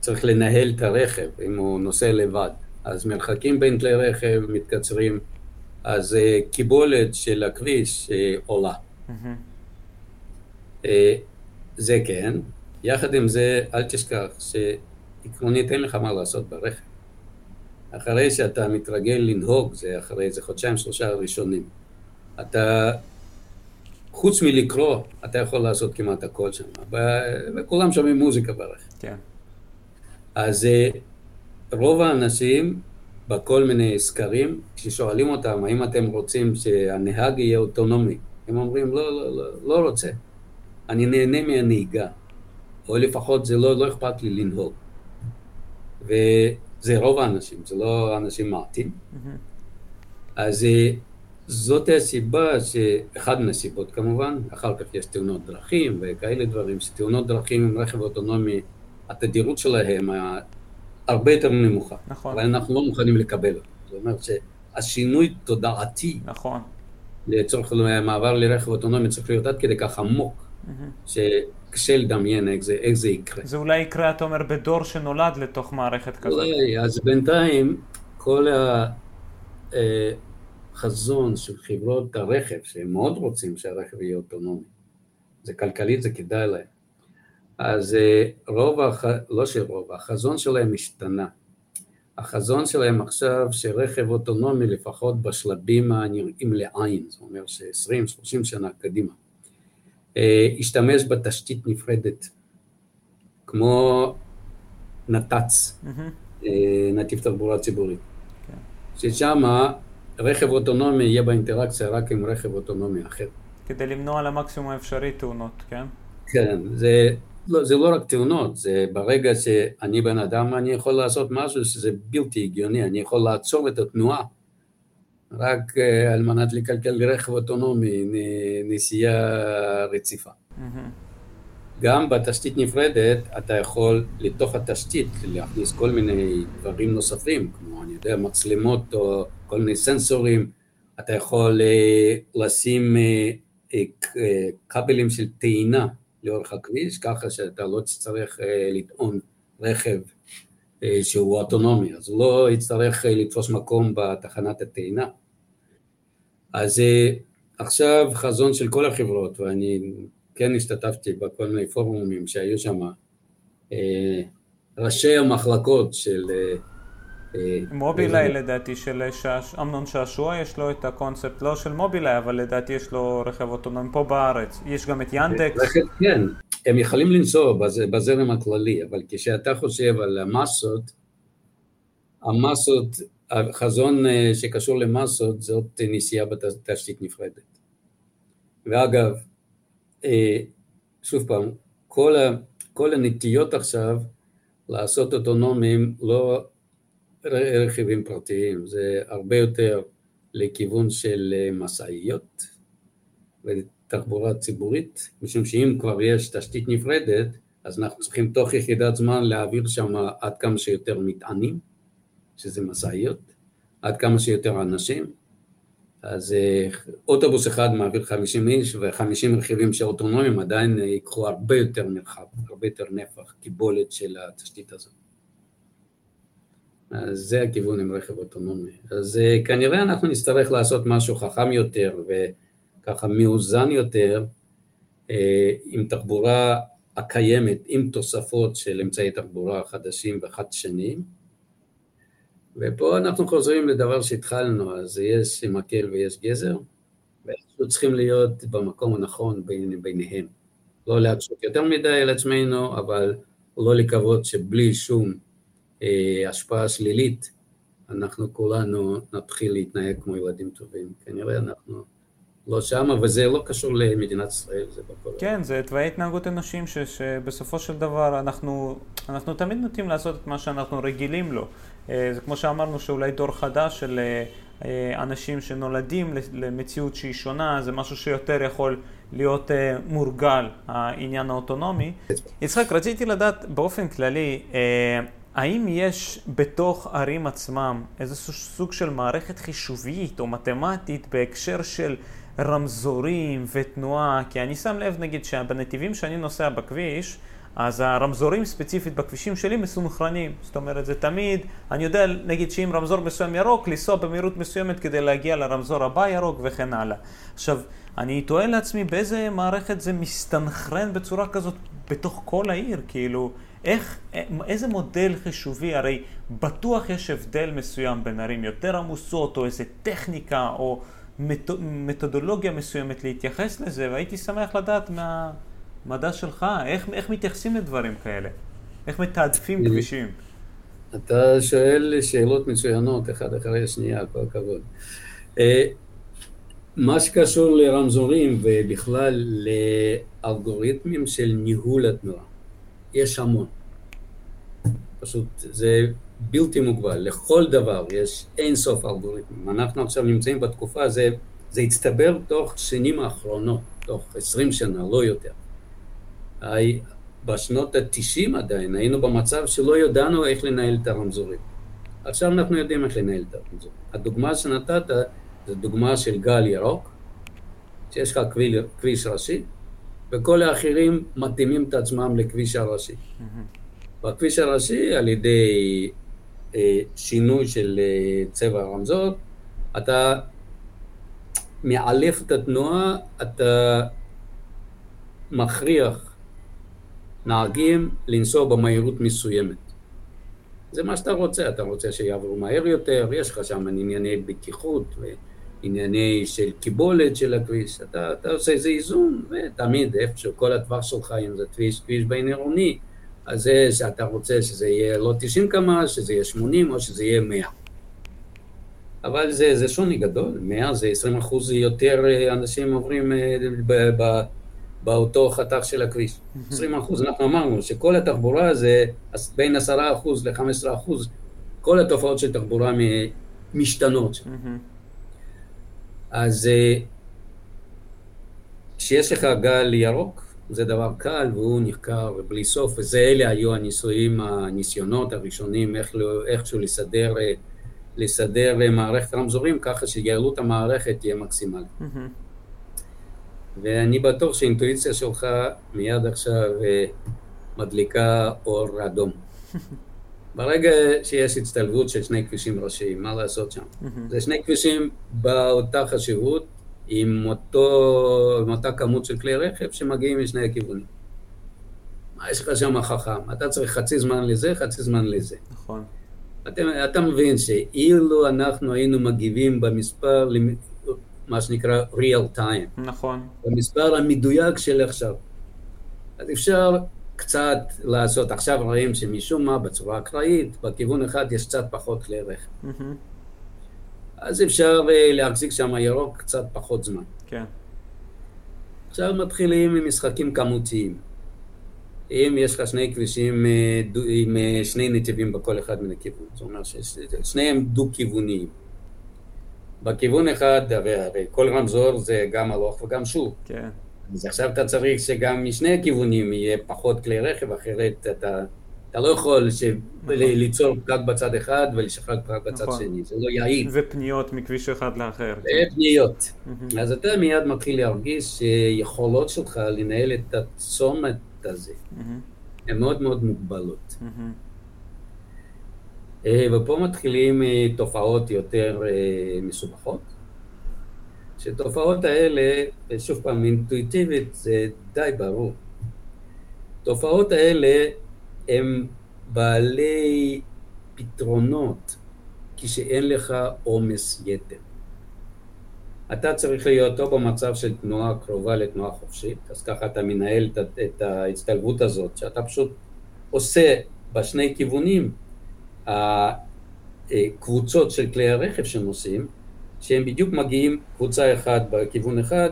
צריך לנהל את הרכב, אם הוא נוסע לבד, אז מרחקים בין כלי רכב מתקצרים, אז קיבולת של הכביש עולה. Mm-hmm. זה כן, יחד עם זה אל תשכח שעקרונית אין לך מה לעשות ברכב. אחרי שאתה מתרגל לנהוג, זה אחרי זה חודשיים שלושה ראשונים, אתה חוץ מלקרוא, אתה יכול לעשות כמעט הכל שם, וכולם שומעים מוזיקה ברך. כן. אז רוב האנשים, בכל מיני סקרים, כששואלים אותם, האם אתם רוצים שהנהג יהיה אוטונומי, הם אומרים, לא, לא, לא, לא רוצה. אני נהנה מהנהיגה, או לפחות זה לא, לא אכפת לי לנהוג. וזה רוב האנשים, זה לא אנשים מעטים. אז זאת הסיבה שאחד מהסיבות כמובן, אחר כך יש תאונות דרכים וכאלה דברים, שתאונות דרכים עם רכב אוטונומי, התדירות שלהם הרבה יותר נמוכה. נכון. אבל אנחנו לא מוכנים לקבל אותה. זאת אומרת שהשינוי תודעתי, נכון. לצורך מעבר לרכב אוטונומי צריך להיות עד כדי כך עמוק, mm-hmm. שקשה לדמיין איך זה, איך זה יקרה. זה אולי יקרה, אתה אומר, בדור שנולד לתוך מערכת כזאת. אולי, אז בינתיים כל ה... אה, חזון של חברות הרכב, שהם מאוד רוצים שהרכב יהיה אוטונומי. זה כלכלית, זה כדאי להם. אז רוב, הח... לא שרוב, החזון שלהם השתנה. החזון שלהם עכשיו שרכב אוטונומי לפחות בשלבים הנראים לעין, זאת אומרת ש-עשרים שלושים שנה קדימה, השתמש בתשתית נפרדת, כמו נת"צ, mm-hmm. נתיב תחבורה ציבורית, okay. ששמה רכב אוטונומי יהיה באינטראקציה רק עם רכב אוטונומי אחר. כדי למנוע למקסימום האפשרי תאונות, כן? כן, זה לא, זה לא רק תאונות, זה ברגע שאני בן אדם, אני יכול לעשות משהו שזה בלתי הגיוני, אני יכול לעצור את התנועה, רק uh, על מנת לקלקל רכב אוטונומי, נסיעה רציפה. Mm-hmm. גם בתשתית נפרדת, אתה יכול לתוך התשתית להכניס כל מיני דברים נוספים, כמו אני יודע, מצלמות או כל מיני סנסורים, אתה יכול לשים כבלים של טעינה לאורך הכביש, ככה שאתה לא תצטרך לטעון רכב שהוא אוטונומי, אז לא יצטרך לתפוס מקום בתחנת הטעינה. אז עכשיו חזון של כל החברות, ואני כן השתתפתי בכל מיני פורומים שהיו שם, ראשי המחלקות של מובילאי לדעתי של אמנון שעשוע, יש לו את הקונספט לא של מובילאי, אבל לדעתי יש לו רכב אוטונומי פה בארץ, יש גם את ינדקס. כן, הם יכולים לנסוע בזרם הכללי, אבל כשאתה חושב על המסות, המסות, החזון שקשור למסות, זאת נסיעה בתשתית נפרדת. ואגב, שוב פעם, כל, ה, כל הנטיות עכשיו לעשות אוטונומיים לא רכיבים פרטיים, זה הרבה יותר לכיוון של מסעיות ותחבורה ציבורית, משום שאם כבר יש תשתית נפרדת, אז אנחנו צריכים תוך יחידת זמן להעביר שם עד כמה שיותר מטענים, שזה מסעיות, עד כמה שיותר אנשים, אז אוטובוס אחד מעביר חמישים איש, וחמישים רכיבים שאוטונומיים עדיין ייקחו הרבה יותר מרחב, הרבה יותר נפח, קיבולת של התשתית הזאת. אז זה הכיוון עם רכב אוטונומי. אז כנראה אנחנו נצטרך לעשות משהו חכם יותר, וככה מאוזן יותר, עם תחבורה הקיימת, עם תוספות של אמצעי תחבורה חדשים וחדשניים, ופה אנחנו חוזרים לדבר שהתחלנו, אז יש מקל ויש גזר, ואנחנו צריכים להיות במקום הנכון ביניהם. לא להקשות יותר מדי על עצמנו, אבל לא לקוות שבלי שום אה, השפעה שלילית, אנחנו כולנו נתחיל להתנהג כמו ילדים טובים. כנראה אנחנו לא שם, אבל זה לא קשור למדינת ישראל, זה בכל... כן, זה תוואי התנהגות אנשים ש, שבסופו של דבר אנחנו, אנחנו תמיד נוטים לעשות את מה שאנחנו רגילים לו. זה כמו שאמרנו שאולי דור חדש של אנשים שנולדים למציאות שהיא שונה, זה משהו שיותר יכול להיות מורגל, העניין האוטונומי. יצחק, רציתי לדעת באופן כללי, האם יש בתוך ערים עצמם איזשהו סוג של מערכת חישובית או מתמטית בהקשר של רמזורים ותנועה? כי אני שם לב נגיד שבנתיבים שאני נוסע בכביש, אז הרמזורים ספציפית בכבישים שלי מסומכרנים, זאת אומרת זה תמיד, אני יודע נגיד שאם רמזור מסוים ירוק, לנסוע במהירות מסוימת כדי להגיע לרמזור הבא ירוק וכן הלאה. עכשיו, אני תוהה לעצמי באיזה מערכת זה מסתנכרן בצורה כזאת בתוך כל העיר, כאילו, איך, איזה מודל חישובי, הרי בטוח יש הבדל מסוים בין ערים יותר עמוסות או איזה טכניקה או מתודולוגיה מסוימת להתייחס לזה, והייתי שמח לדעת מה... מדע שלך, איך, איך מתייחסים לדברים כאלה? איך מתעדפים כבישים? אתה שואל שאלות מצוינות, אחד אחרי השנייה, כל הכבוד. מה שקשור לרמזורים ובכלל לאלגוריתמים של ניהול התנועה, יש המון. פשוט זה בלתי מוגבל, לכל דבר יש אין סוף אלגוריתמים. אנחנו עכשיו נמצאים בתקופה, זה, זה הצטבר תוך שנים האחרונות, תוך עשרים שנה, לא יותר. בשנות ה-תשעים עדיין היינו במצב שלא ידענו איך לנהל את הרמזורים. עכשיו אנחנו יודעים איך לנהל את הרמזורים. הדוגמה שנתת זו דוגמה של גל ירוק, שיש לך כביש ראשי, וכל האחרים מתאימים את עצמם לכביש הראשי. בכביש הראשי, על ידי שינוי של צבע הרמזור, אתה מאלף את התנועה, אתה מכריח נהגים לנסוע במהירות מסוימת. זה מה שאתה רוצה, אתה רוצה שיעברו מהר יותר, יש לך שם ענייני בטיחות וענייני של קיבולת של הכביש, אתה, אתה עושה איזה איזון, ותמיד איפשהו, כל הטווח שלך, אם זה כביש, כביש בין עירוני, אז זה שאתה רוצה שזה יהיה לא תשעים כמה, שזה יהיה שמונים או שזה יהיה מאה. אבל זה, זה שוני גדול, מאה זה עשרים אחוז יותר אנשים עוברים ב... ב באותו חתך של הכביש. עשרים אחוז, אנחנו אמרנו שכל התחבורה זה בין עשרה אחוז ל-חמישה עשר אחוז, כל התופעות של תחבורה משתנות. אז כשיש לך גל ירוק, זה דבר קל והוא נחקר בלי סוף, וזה אלה היו הניסויים, הניסיונות הראשונים, איך איכשהו לסדר, לסדר מערכת רמזורים, ככה שיעילות המערכת תהיה מקסימלית. ואני בטוח שהאינטואיציה שלך מיד עכשיו מדליקה אור אדום. ברגע שיש הצטלבות של שני כבישים ראשיים, מה לעשות שם? זה שני כבישים באותה חשיבות, עם, אותו, עם אותה כמות של כלי רכב שמגיעים משני הכיוונים. מה יש לך שם החכם? אתה צריך חצי זמן לזה, חצי זמן לזה. נכון. אתה, אתה מבין שאילו אנחנו היינו מגיבים במספר, מה שנקרא real time. נכון. במספר המדויק של עכשיו. אז אפשר קצת לעשות, עכשיו רואים שמשום מה בצורה אקראית, בכיוון אחד יש קצת פחות כלי רכב. Mm-hmm. אז אפשר להחזיק שם ירוק קצת פחות זמן. כן. עכשיו מתחילים עם משחקים כמותיים. אם יש לך שני כבישים עם שני נתיבים בכל אחד מן הכיוון, זאת אומרת ששניהם דו-כיווניים. בכיוון אחד, הרי כל רמזור זה גם הלוך וגם שוב. כן. אז עכשיו אתה צריך שגם משני הכיוונים יהיה פחות כלי רכב, אחרת אתה, אתה לא יכול ש... ליצור פקק בצד אחד ולשחרר פקק בצד נכון. שני, זה לא יעיל. זה פניות מכביש אחד לאחר. זה פניות. Mm-hmm. אז אתה מיד מתחיל להרגיש שיכולות שלך לנהל את הצומת הזה, mm-hmm. הן מאוד מאוד מוגבלות. Mm-hmm. ופה מתחילים תופעות יותר מסובכות. שתופעות האלה, שוב פעם אינטואיטיבית, זה די ברור. תופעות האלה הם בעלי פתרונות כשאין לך עומס יתר. אתה צריך להיות או במצב של תנועה קרובה לתנועה חופשית, אז ככה אתה מנהל את, את ההצטלבות הזאת, שאתה פשוט עושה בשני כיוונים הקבוצות של כלי הרכב שנוסעים, שהם בדיוק מגיעים, קבוצה אחת בכיוון אחד,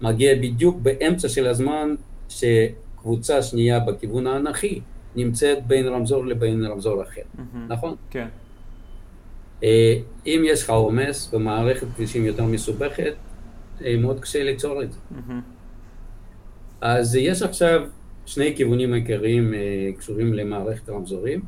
מגיע בדיוק באמצע של הזמן שקבוצה שנייה בכיוון האנכי נמצאת בין רמזור לבין רמזור אחר, mm-hmm. נכון? כן. אם יש לך עומס במערכת כבישים יותר מסובכת, מאוד קשה ליצור את זה. Mm-hmm. אז יש עכשיו שני כיוונים עיקריים קשורים למערכת רמזורים.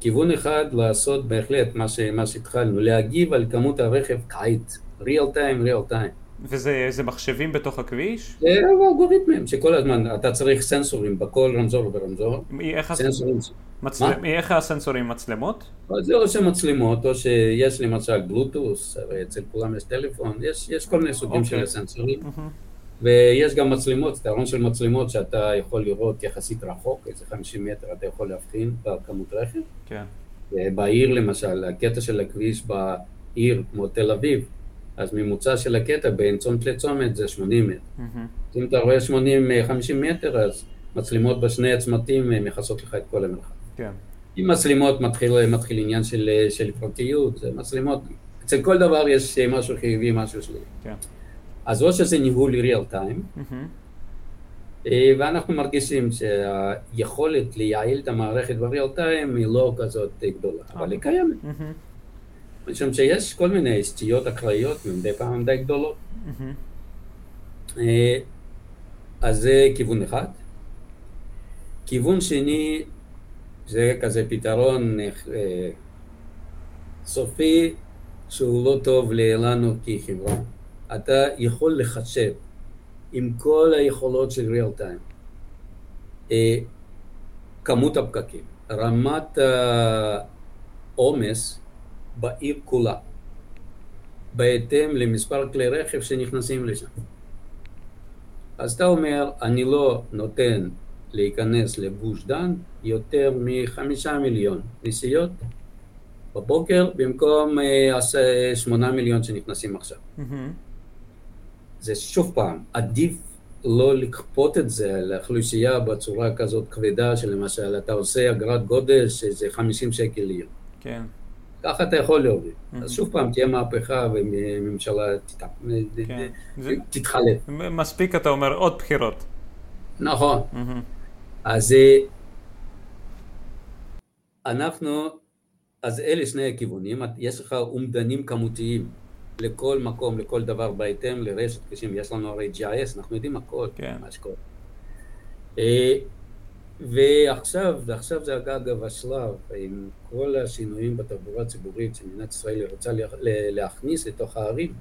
כיוון אחד לעשות בהחלט מה, ש... מה שהתחלנו, להגיב על כמות הרכב כעת, real time, real time. וזה זה מחשבים בתוך הכביש? זה אלגוריתמים, שכל הזמן אתה צריך סנסורים בכל רמזור וברמזור. איך, סנסורים... מצל... איך הסנסורים מצלמות? זה או שמצלמות, או שיש למשל בלוטוס, אצל כולם יש טלפון, יש, יש כל מיני סוגים okay. של הסנסורים. Mm-hmm. ויש גם מצלמות, תארון של מצלמות שאתה יכול לראות יחסית רחוק, איזה חמישים מטר אתה יכול להבחין בכמות רכב. כן. Okay. בעיר למשל, הקטע של הכביש בעיר כמו תל אביב, אז ממוצע של הקטע בין צומת לצומת זה שמונים מטר. Mm-hmm. אם אתה רואה שמונים חמישים מטר, אז מצלמות בשני הצמתים מכסות לך את כל המרחב. כן. אם מצלמות מתחיל, מתחיל עניין של, של פרטיות, מצלמות, אצל כל דבר יש משהו חיובי, משהו שלילי. כן. אז או שזה ניהול ריאל טיים, mm-hmm. ואנחנו מרגישים שהיכולת לייעל את המערכת בריאל טיים היא לא כזאת גדולה, okay. אבל היא קיימת. Mm-hmm. משום שיש כל מיני סטיות אקראיות, ומדי פעם די גדולות. Mm-hmm. אז זה כיוון אחד. כיוון שני, זה כזה פתרון אה, סופי, שהוא לא טוב לנו כחברה. אתה יכול לחשב עם כל היכולות של ריאל טיים, אה, כמות הפקקים, רמת העומס, בעיר כולה, בהתאם למספר כלי רכב שנכנסים לשם. אז אתה אומר, אני לא נותן להיכנס לגוש דן יותר מחמישה מיליון נסיעות בבוקר, במקום שמונה מיליון שנכנסים עכשיו. Mm-hmm. זה שוב פעם, עדיף לא לקפות את זה לאוכלוסייה בצורה כזאת כבדה, שלמשל אתה עושה אגרת גודש שזה חמישים שקל ליום. כן. ככה אתה יכול להוריד. Mm-hmm. אז שוב פעם תהיה מהפכה וממשלה תת... כן. תתחלף. מספיק אתה אומר עוד בחירות. נכון. Mm-hmm. אז אנחנו, אז אלה שני הכיוונים, יש לך אומדנים כמותיים לכל מקום, לכל דבר בהתאם, לרשת כבישים, יש לנו הרי ג'י איי אס, אנחנו יודעים הכל, כן. מה שקורה. ועכשיו, ועכשיו זה אגב השלב, עם כל השינויים בתחבורה הציבורית שמדינת ישראל רוצה להכניס לתוך הערים,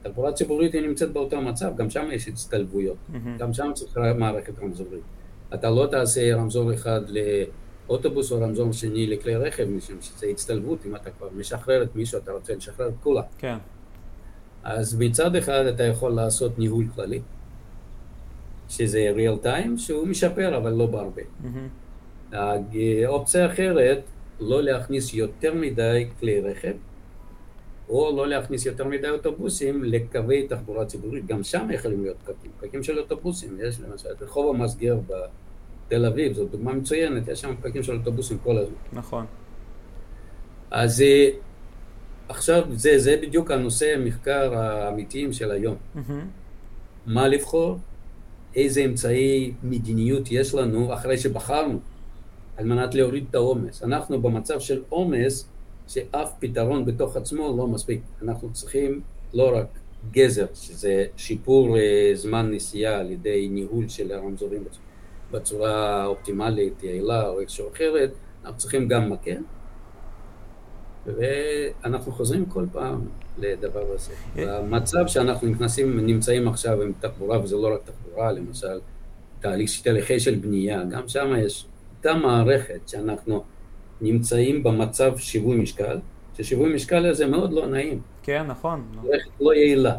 התחבורה הציבורית היא נמצאת באותו מצב, גם שם יש הצטלבויות, mm-hmm. גם שם צריך מערכת רמזורית. אתה לא תעשה רמזור אחד לאוטובוס או רמזור שני לכלי רכב, משום שזה הצטלבות, אם אתה כבר משחרר את מישהו, אתה רוצה לשחרר את כולה. כן. אז מצד אחד אתה יכול לעשות ניהול כללי, שזה real time, שהוא משפר, אבל לא בהרבה. Mm-hmm. האופציה אחרת לא להכניס יותר מדי כלי רכב, או לא להכניס יותר מדי אוטובוסים לקווי תחבורה ציבורית. גם שם יכולים להיות פקקים, פקקים של אוטובוסים. יש למשל רחוב המסגר בתל אביב, זו דוגמה מצוינת, יש שם פקקים של אוטובוסים כל הזמן. נכון. אז עכשיו זה, זה בדיוק הנושא המחקר האמיתיים של היום. Mm-hmm. מה לבחור? איזה אמצעי מדיניות יש לנו אחרי שבחרנו, על מנת להוריד את העומס. אנחנו במצב של עומס, שאף פתרון בתוך עצמו לא מספיק. אנחנו צריכים לא רק גזר, שזה שיפור זמן נסיעה על ידי ניהול של הרמזורים בצורה אופטימלית, יעילה או איזשהו אחרת, אנחנו צריכים גם מקל. ואנחנו חוזרים כל פעם לדבר הזה. המצב שאנחנו נכנסים, נמצאים עכשיו עם תחבורה, וזה לא רק תחבורה, למשל, תהליך שתהליכי של בנייה, גם שם יש אותה מערכת שאנחנו נמצאים במצב שיווי משקל, ששיווי משקל הזה מאוד לא נעים. כן, נכון. מערכת לא יעילה.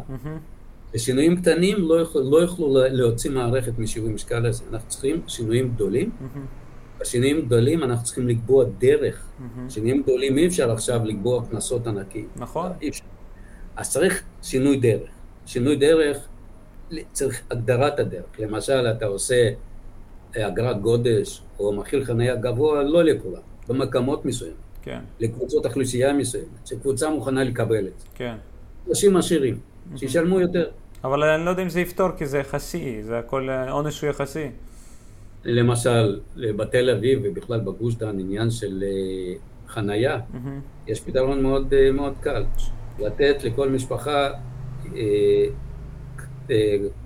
ושינויים קטנים לא יוכלו להוציא מערכת משיווי משקל הזה. אנחנו צריכים שינויים גדולים. בשינויים גדולים אנחנו צריכים לקבוע דרך. שינויים גדולים אי אפשר עכשיו לקבוע כנסות ענקים. נכון. אז צריך שינוי דרך. שינוי דרך, צריך הגדרת הדרך. למשל, אתה עושה אגרת גודש או מחיר חניה גבוה, לא לכולם. במקומות מסוימים, כן. לקבוצות אוכלוסייה מסוימת, שקבוצה מוכנה לקבל את זה. כן. אנשים עשירים, שישלמו יותר. אבל אני לא יודע אם זה יפתור, כי זה יחסי, זה הכל עונש הוא יחסי. למשל, בתל אביב ובכלל בגוש דן, עניין של חנייה, יש פתרון מאוד, מאוד קל. לתת לכל משפחה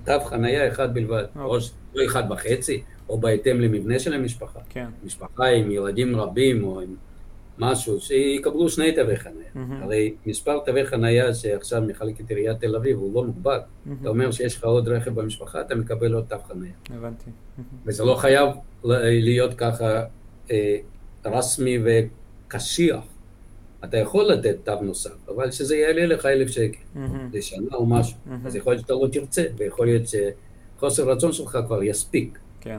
תו חנייה אחד בלבד, או אחד וחצי. או בהתאם למבנה של המשפחה. כן. משפחה עם ילדים רבים או עם משהו, שיקבלו שני תווי חניה. Mm-hmm. הרי מספר תווי חניה שעכשיו מחלקת עיריית תל אביב הוא לא מוגבל. Mm-hmm. אתה אומר שיש לך עוד רכב במשפחה, אתה מקבל עוד תו חניה. הבנתי. Mm-hmm. וזה לא חייב להיות ככה אה, רסמי וקשיח. אתה יכול לתת תו נוסף, אבל שזה יעלה לך אלף שקל, mm-hmm. לשנה או משהו. Mm-hmm. אז יכול להיות שאתה לא תרצה, ויכול להיות שחוסר רצון שלך כבר יספיק. כן.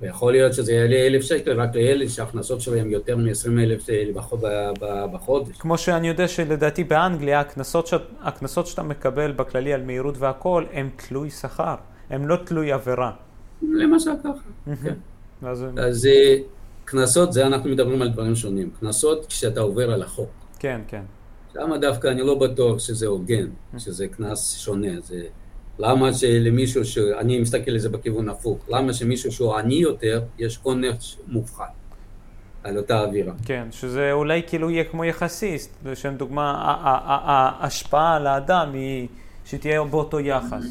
ויכול להיות שזה יעלה אלף שקל, רק לאלה שההכנסות שלהם יותר מ-עשרים אלף בחודש. כמו שאני יודע שלדעתי באנגליה, הכנסות שאתה מקבל בכללי על מהירות והכל, הם תלוי שכר, הם לא תלוי עבירה. למשל ככה, כן. אז כנסות, זה אנחנו מדברים על דברים שונים. כנסות כשאתה עובר על החוק. כן, כן. למה דווקא אני לא בטוח שזה הוגן, שזה כנס שונה, זה... למה שלמישהו ש... אני מסתכל לזה בכיוון הפוך. למה שמישהו שהוא עני יותר, יש עונש מופחת על אותה אווירה. כן, שזה אולי כאילו יהיה כמו יחסי, לשם דוגמה, ההשפעה על האדם היא שתהיה באותו יחס.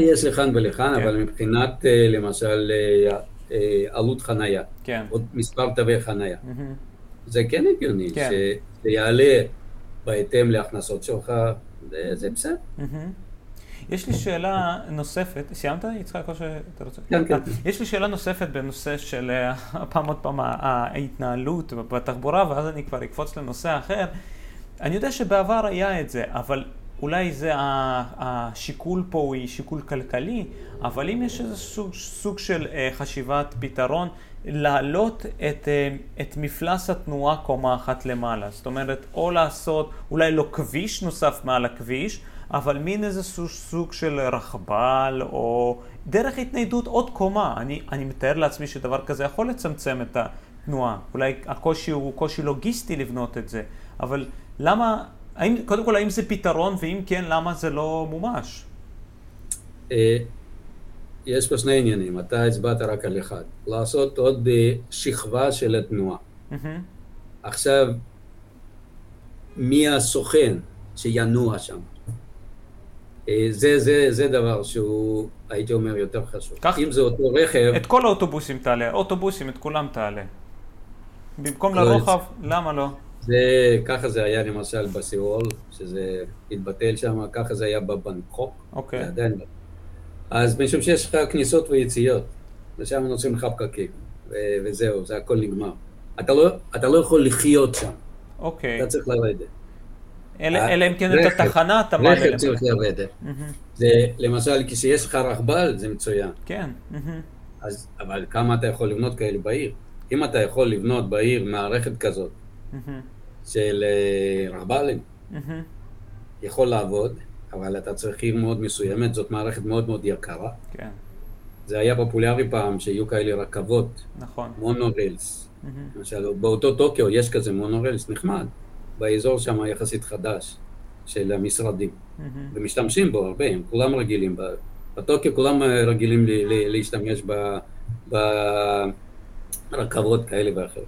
יש לכאן ולכאן, אבל מבחינת, למשל, עלות חנייה, או מספר תווי חנייה. זה כן הגיוני, שיעלה בהתאם להכנסות שלך, זה בסדר. יש לי שאלה נוספת, סיימת יצחק או שאתה רוצה? כן, כן. יש לי שאלה נוספת בנושא של הפעם עוד פעם ההתנהלות בתחבורה, ואז אני כבר אקפוץ לנושא אחר. אני יודע שבעבר היה את זה, אבל אולי זה השיקול פה הוא שיקול כלכלי, אבל אם יש איזה סוג, סוג של חשיבת פתרון, להעלות את, את מפלס התנועה קומה אחת למעלה. זאת אומרת, או לעשות אולי לא כביש נוסף מעל הכביש, אבל מין איזה סוג, סוג של רחבל או דרך התניידות עוד קומה. אני, אני מתאר לעצמי שדבר כזה יכול לצמצם את התנועה. אולי הקושי הוא קושי לוגיסטי לבנות את זה, אבל למה, האם, קודם כל האם זה פתרון, ואם כן, למה זה לא מומש? יש פה שני עניינים, אתה הצבעת רק על אחד. לעשות עוד שכבה של התנועה. עכשיו, מי הסוכן שינוע שם? זה, זה, זה דבר שהוא, הייתי אומר, יותר חשוב. אם זה אותו רכב... את כל האוטובוסים תעלה, אוטובוסים, את כולם תעלה. במקום לרוחב, למה לא? זה, ככה זה היה למשל בסיאול, שזה התבטל שם, ככה זה היה בבנקוק. אוקיי. עדיין. אז משום שיש לך כניסות ויציאות, ושם נוצרים לך פקקים, וזהו, זה הכל נגמר. אתה לא, אתה לא יכול לחיות שם. אוקיי. אתה צריך לרדת. אלא אם כן את התחנה, אתה מעלה למעלה. רכב צריך לרדת. זה, למשל, כשיש לך רחבל, זה מצוין. כן. אבל כמה אתה יכול לבנות כאלה בעיר? אם אתה יכול לבנות בעיר מערכת כזאת, של רבלים יכול לעבוד, אבל אתה צריכים מאוד מסוימת, זאת מערכת מאוד מאוד יקרה. כן. זה היה פופולרי פעם שיהיו כאלה רכבות, נכון. מונורלס. למשל, באותו טוקיו יש כזה מונורלס נחמד, באזור שם יחסית חדש של המשרדים. ומשתמשים בו הרבה, הם כולם רגילים. בטוקיו כולם רגילים להשתמש ברכבות כאלה ואחרות.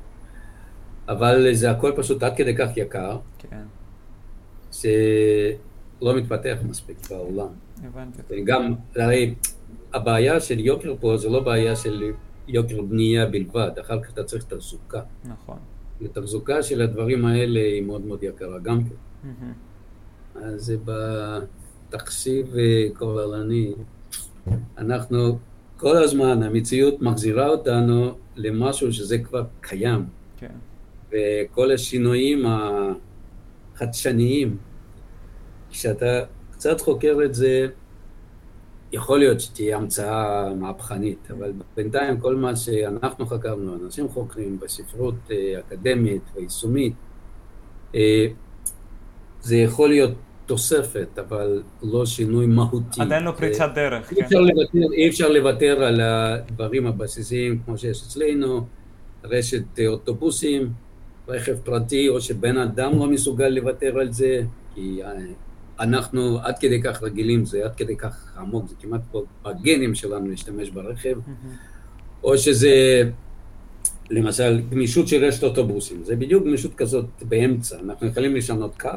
אבל זה הכל פשוט עד כדי כך יקר, שלא מתפתח מספיק בעולם. גם, הרי הבעיה של יוקר פה זה לא בעיה של יוקר בנייה בלבד, אחר כך אתה צריך תחזוקה. נכון. ותחזוקה של הדברים האלה היא מאוד מאוד יקרה גם כן. אז זה בתחשיב כוללני. אנחנו כל הזמן, המציאות מחזירה אותנו למשהו שזה כבר קיים. כן. וכל השינויים החדשניים, כשאתה קצת חוקר את זה, יכול להיות שתהיה המצאה מהפכנית, אבל בינתיים כל מה שאנחנו חקרנו, אנשים חוקרים בספרות אקדמית ויישומית, זה יכול להיות תוספת, אבל לא שינוי מהותי. עדיין לא פריצת דרך. אי אפשר לוותר על הדברים הבסיסיים כמו שיש אצלנו, רשת אוטובוסים, רכב פרטי, או שבן אדם לא מסוגל לוותר על זה, כי אנחנו עד כדי כך רגילים, זה עד כדי כך עמוק, זה כמעט פה בגנים שלנו להשתמש ברכב, או שזה, למשל, גמישות של רשת אוטובוסים, זה בדיוק גמישות כזאת באמצע, אנחנו יכולים לשנות קו,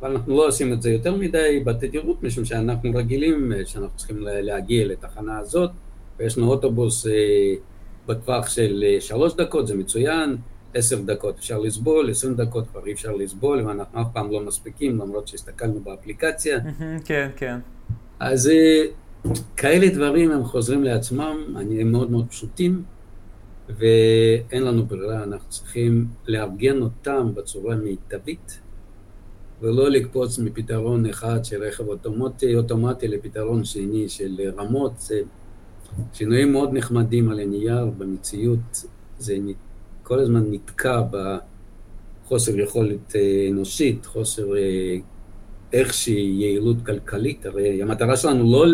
אבל אנחנו לא עושים את זה יותר מדי בתדירות, משום שאנחנו רגילים שאנחנו צריכים להגיע לתחנה הזאת, ויש לנו אוטובוס בטווח של שלוש דקות, זה מצוין, עשר דקות אפשר לסבול, עשרים דקות כבר אי אפשר לסבול, ואנחנו אף פעם לא מספיקים, למרות שהסתכלנו באפליקציה. כן, כן. אז כאלה דברים הם חוזרים לעצמם, הם מאוד מאוד פשוטים, ואין לנו ברירה, אנחנו צריכים לארגן אותם בצורה מיטבית, ולא לקפוץ מפתרון אחד של רכב אוטומטי לפתרון שני של רמות. שינויים מאוד נחמדים על הנייר, במציאות זה ניתן. כל הזמן נתקע בחוסר יכולת אנושית, חוסר איכשהי יעילות כלכלית. הרי המטרה שלנו לא,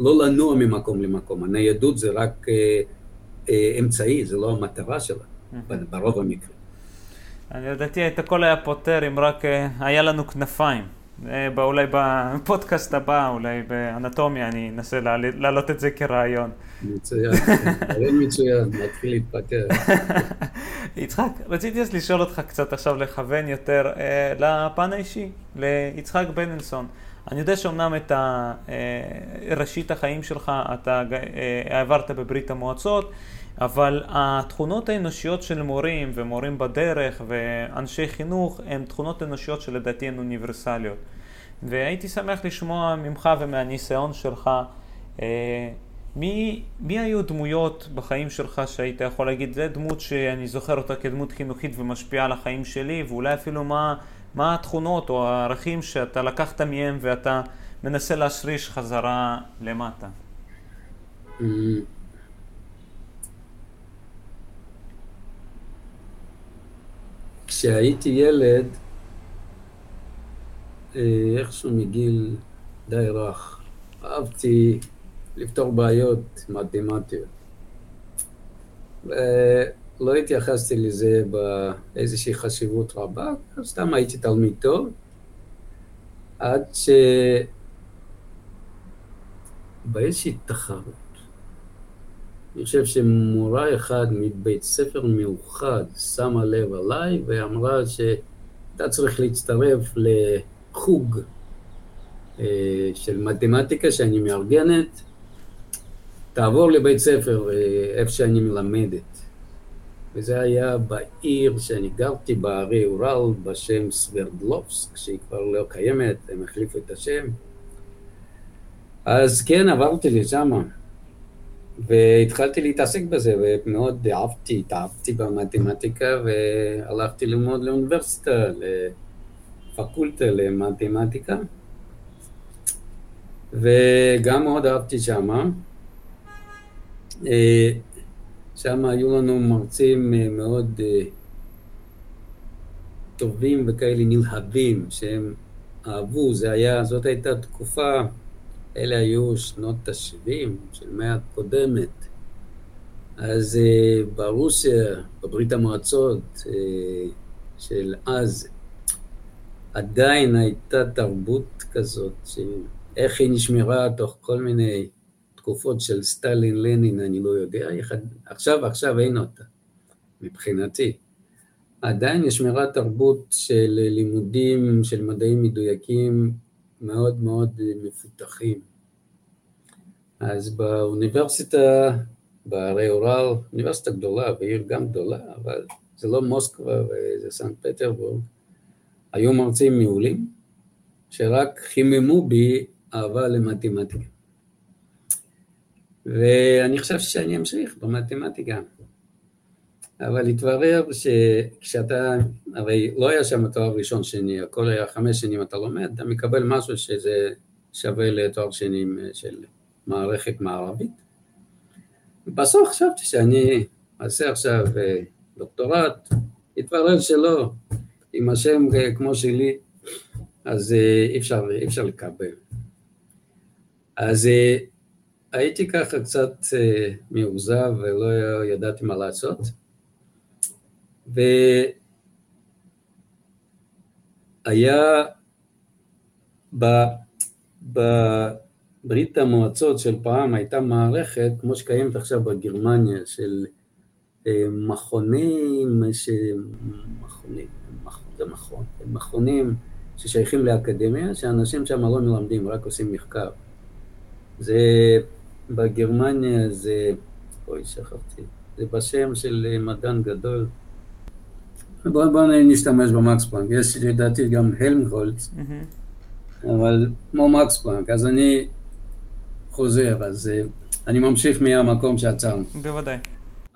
לא לנוע ממקום למקום. הניידות זה רק אמצעי, זה לא המטרה שלה, ברוב המקרה. אני לדעתי, את הכל היה פותר אם רק היה לנו כנפיים. אולי בפודקאסט הבא, אולי באנטומיה, אני אנסה להעלות את זה כרעיון. מצוין, רעיון מצוין, מתחיל להתפתח. יצחק, רציתי אז לשאול אותך קצת עכשיו לכוון יותר לפן האישי, ליצחק בננסון. אני יודע שאומנם את ראשית החיים שלך אתה העברת בברית המועצות, אבל התכונות האנושיות של מורים ומורים בדרך ואנשי חינוך הן תכונות אנושיות שלדעתי הן אוניברסליות. והייתי שמח לשמוע ממך ומהניסיון שלך, מי, מי היו דמויות בחיים שלך שהיית יכול להגיד, זה דמות שאני זוכר אותה כדמות חינוכית ומשפיעה על החיים שלי, ואולי אפילו מה, מה התכונות או הערכים שאתה לקחת מהם ואתה מנסה להשריש חזרה למטה. כשהייתי ילד, איכשהו מגיל די רך, אהבתי לפתור בעיות מתמטיות. ולא התייחסתי לזה באיזושהי חשיבות רבה, סתם הייתי תלמיד טוב, עד שבאיזושהי תחרות. אני חושב שמורה אחד מבית ספר מאוחד שמה לב עליי ואמרה שאתה צריך להצטרף לחוג של מתמטיקה שאני מארגנת, תעבור לבית ספר איפה שאני מלמדת. וזה היה בעיר שאני גרתי בערי אורל בשם סברדלובסק, שהיא כבר לא קיימת, הם החליפו את השם. אז כן, עברתי לשם. והתחלתי להתעסק בזה, ומאוד אהבתי, התאהבתי במתמטיקה, והלכתי ללמוד לאוניברסיטה, לפקולטה למתמטיקה. וגם מאוד אהבתי שמה. שמה היו לנו מרצים מאוד טובים וכאלה נלהבים שהם אהבו, זה היה, זאת הייתה תקופה, אלה היו שנות ה-שבעים של מאה הקודמת. אז ברוסיה, בברית המועצות של אז, עדיין הייתה תרבות כזאת, שאיך היא נשמרה תוך כל מיני תקופות של סטלין, לנין, אני לא יודע, עכשיו, עכשיו אין אותה, מבחינתי. עדיין נשמרה תרבות של לימודים, של מדעים מדויקים, מאוד מאוד מפותחים. אז באוניברסיטה, בערי אורל, אוניברסיטה גדולה, ועיר גם גדולה, אבל זה לא מוסקבה וזה סנט פטרבורג, היו מרצים מעולים, שרק חיממו בי אהבה למתמטיקה. ואני חושב שאני אמשיך במתמטיקה. אבל התברר שכשאתה, הרי לא היה שם תואר ראשון שני, הכל היה חמש שנים אתה לומד, אתה מקבל משהו שזה שווה לתואר שני של מערכת מערבית. בסוף חשבתי שאני אעשה עכשיו דוקטורט, התברר שלא, עם השם כמו שלי, אז אי אפשר, אי אפשר לקבל. אז הייתי ככה קצת מאוזב ולא ידעתי מה לעשות, והיה בברית המועצות של פעם הייתה מערכת, כמו שקיימת עכשיו בגרמניה, של מכונים, ש... מכונים, זה מכון, מכונים ששייכים לאקדמיה, שאנשים שם לא מלמדים, רק עושים מחקר. זה בגרמניה, זה, אוי שכחתי, זה בשם של מדען גדול, בואו בוא נשתמש במקס פלנק, יש לדעתי גם הלמהולץ, mm-hmm. אבל כמו מקס פלנק, אז אני חוזר, אז אני ממשיך מהמקום שעצרנו. בוודאי.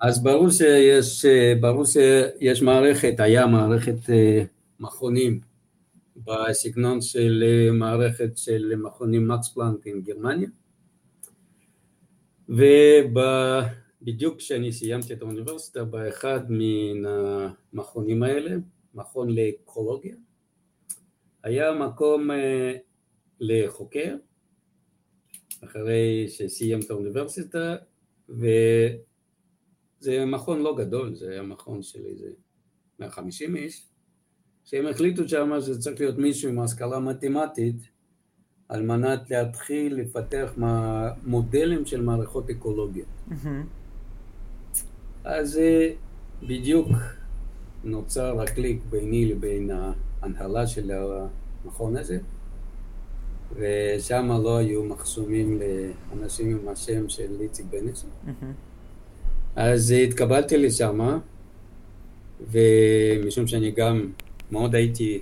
אז ברור שיש, ברור שיש מערכת, היה מערכת מכונים, בסגנון של מערכת של מכונים מקס פלנק עם גרמניה, ובמערכת, בדיוק כשאני סיימתי את האוניברסיטה, באחד מן המכונים האלה, מכון לאקולוגיה, היה מקום לחוקר, אחרי שסיים את האוניברסיטה, וזה מכון לא גדול, זה היה מכון של איזה מאה וחמישים איש, שהם החליטו שמה שצריך להיות מישהו עם השכלה מתמטית, על מנת להתחיל לפתח מודלים של מערכות אקולוגיות. אז בדיוק נוצר הקליק ביני לבין ההנהלה של המכון הזה, ושם לא היו מחסומים לאנשים עם השם של איציק בנסון. אז התקבלתי לשם, ומשום שאני גם מאוד הייתי,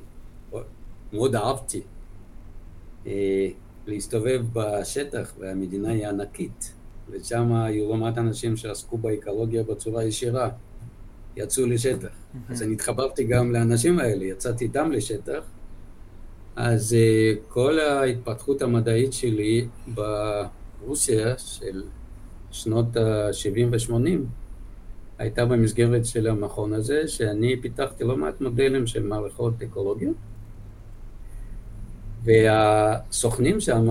מאוד אהבתי להסתובב בשטח, והמדינה היא ענקית. ושם היו לא מעט אנשים שעסקו באקולוגיה בצורה ישירה, יצאו לשטח. Mm-hmm. אז אני התחברתי גם לאנשים האלה, יצאתי איתם לשטח. אז כל ההתפתחות המדעית שלי ברוסיה של שנות ה-שבעים ו-שמונים, הייתה במסגרת של המכון הזה, שאני פיתחתי לא מעט מודלים של מערכות אקולוגיות. והסוכנים שם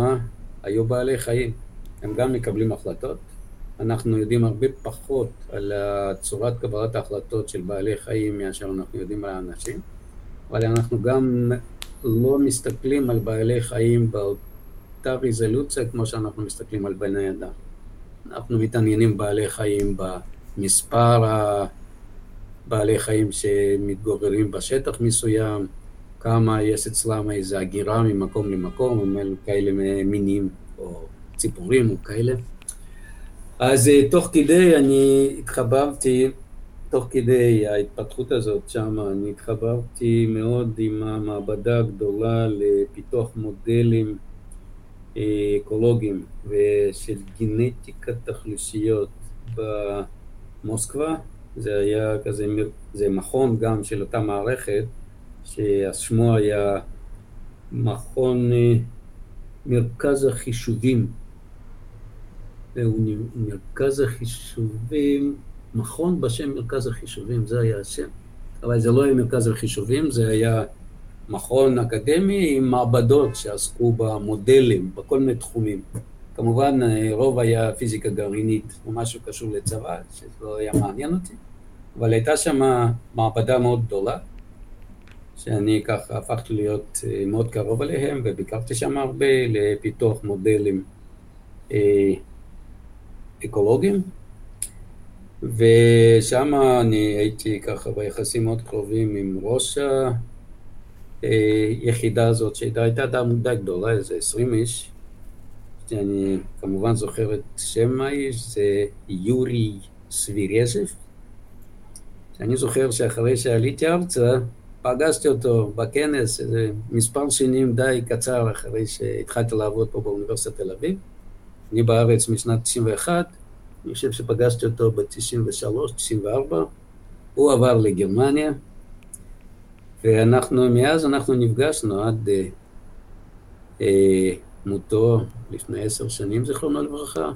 היו בעלי חיים. הם גם מקבלים החלטות. אנחנו יודעים הרבה פחות על צורת קבלת ההחלטות של בעלי חיים מאשר אנחנו יודעים על האנשים, אבל אנחנו גם לא מסתכלים על בעלי חיים באותה רזולוציה כמו שאנחנו מסתכלים על בני אדם. אנחנו מתעניינים בעלי חיים במספר בעלי חיים שמתגוררים בשטח מסוים, כמה יש אצלם איזו הגירה ממקום למקום, הם אלה כאלה מינים או ציפורים או כאלה. אז תוך כדי אני התחברתי, תוך כדי ההתפתחות הזאת שם, אני התחברתי מאוד עם המעבדה הגדולה לפיתוח מודלים אקולוגיים ושל גנטיקת אוכלוסיות במוסקבה. זה היה כזה, זה מכון גם של אותה מערכת, שהשמו היה מכון מרכז החישובים, מרכז החישובים, מכון בשם מרכז החישובים, זה היה השם. אבל זה לא היה מרכז לחישובים, זה היה מכון אקדמי עם מעבדות שעסקו במודלים, בכל מיני תחומים. כמובן, רוב היה פיזיקה גרעינית, או משהו קשור לצבא, שזה לא היה מעניין אותי. אבל הייתה שם מעבדה מאוד גדולה, שאני ככה הפכתי להיות מאוד קרוב אליהם, וביקרתי שם הרבה לפיתוח מודלים אקולוגיים. ושם אני הייתי ככה ביחסים מאוד קרובים עם ראש היחידה הזאת, שהייתה דם די גדולה, איזה עשרים איש, שאני כמובן זוכר את שם האיש, זה יורי סבירז'ב. אני זוכר שאחרי שעליתי ארצה, פגשתי אותו בכנס, איזה מספר שנים די קצר אחרי שהתחלתי לעבוד פה באוניברסיטת תל אביב. אני בארץ משנת תשעים ואחת, אני חושב שפגשתי אותו ב-תשעים ושלוש, תשעים וארבע, הוא עבר לגרמניה, ואנחנו, מאז אנחנו נפגשנו עד אה, אה, מותו לפני עשר שנים, זכרונו לברכה.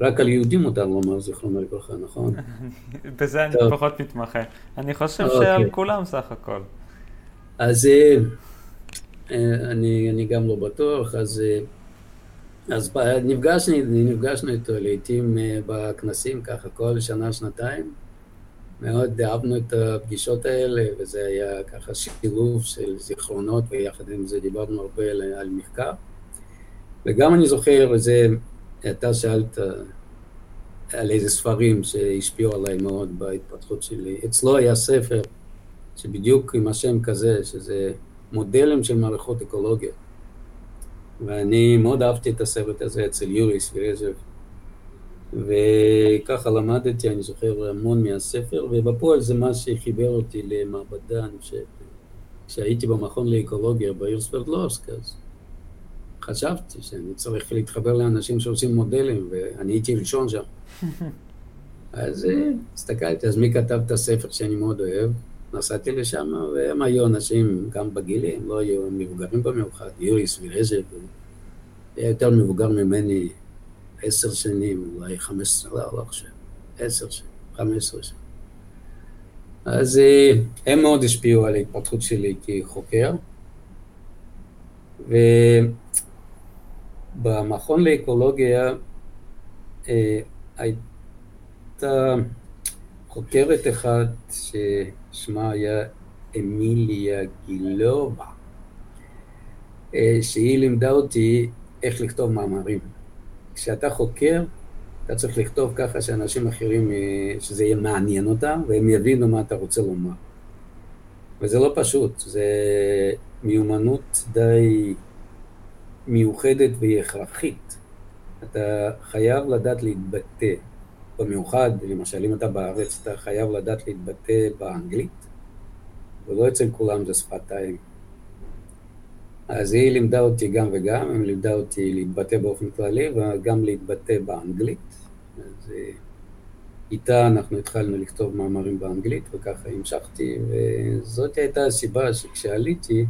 רק על יהודים מותר לומר זכרונו לברכה, נכון? בזה אני פחות מתמחה. אני חושב שעל כולם סך הכל. אז אני גם לא בטוח, אז נפגשנו איתו לעתים בכנסים, ככה כל שנה, שנתיים. מאוד אהבנו את הפגישות האלה, וזה היה ככה שילוב של זיכרונות, ויחד עם זה דיברנו הרבה על מחקר. וגם אני זוכר, זה... אתה שאלת על איזה ספרים שהשפיעו עליי מאוד בהתפתחות שלי. אצלו היה ספר שבדיוק עם השם כזה, שזה מודלים של מערכות אקולוגיה. ואני מאוד אהבתי את הסרט הזה אצל יורי סבירז'ב. וככה למדתי, אני זוכר המון מהספר, ובפועל זה מה שחיבר אותי למעבדה, אני חושב. כשהייתי במכון לאקולוגיה בעיר סברדלובסק, אז חשבתי שאני צריך להתחבר לאנשים שעושים מודלים, ואני הייתי ראשון שם. אז הסתכלתי, אז מי כתב את הספר שאני מאוד אוהב? נסעתי לשם, והם היו אנשים גם בגילי, הם לא היו מבוגרים במיוחד, יורי סבירז'ב, היה יותר מבוגר ממני עשר שנים, אולי חמש עשרה, לא עכשיו, עשר שנים, חמש עשרה שנים. אז הם מאוד השפיעו על ההתפתחות שלי כחוקר, ובמכון לאקולוגיה אה, הייתה חוקרת אחת ששמה היה אמיליה גילובה, אה, שהיא לימדה אותי איך לכתוב מאמרים. כשאתה חוקר, אתה צריך לכתוב ככה שאנשים אחרים, אה, שזה יהיה מעניין אותם, והם יבינו מה אתה רוצה לומר. וזה לא פשוט, זה... מיומנות די מיוחדת והכרחית. אתה חייב לדעת להתבטא, במיוחד, למשל, אם אתה בארץ, אתה חייב לדעת להתבטא באנגלית, ולא אצל כולם זה שפתיים. אז היא לימדה אותי גם וגם, היא לימדה אותי להתבטא באופן כללי, וגם להתבטא באנגלית. אז איתה אנחנו התחלנו לכתוב מאמרים באנגלית, וככה המשכתי, וזאת הייתה הסיבה שכשעליתי,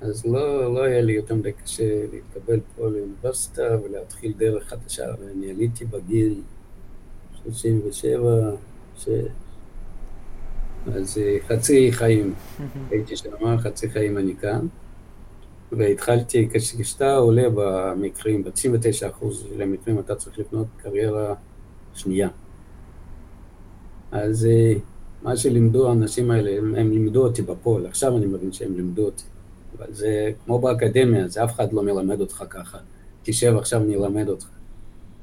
אז לא, לא היה לי יותר מדי קשה להתקבל פה לאוניברסיטה ולהתחיל דרך חדשה, ואני עליתי בגיל שלושים ושבע, שש, אז חצי חיים, הייתי שמה, חצי חיים אני כאן, והתחלתי, כשאתה עולה במקרים, ב-תשעים ותשע אחוז למקרים אתה צריך לבנות קריירה שנייה. אז מה שלימדו האנשים האלה, הם, הם לימדו אותי בפועל, עכשיו אני מבין שהם לימדו אותי. אבל זה כמו באקדמיה, זה אף אחד לא מלמד אותך ככה. תשב עכשיו נלמד אותך.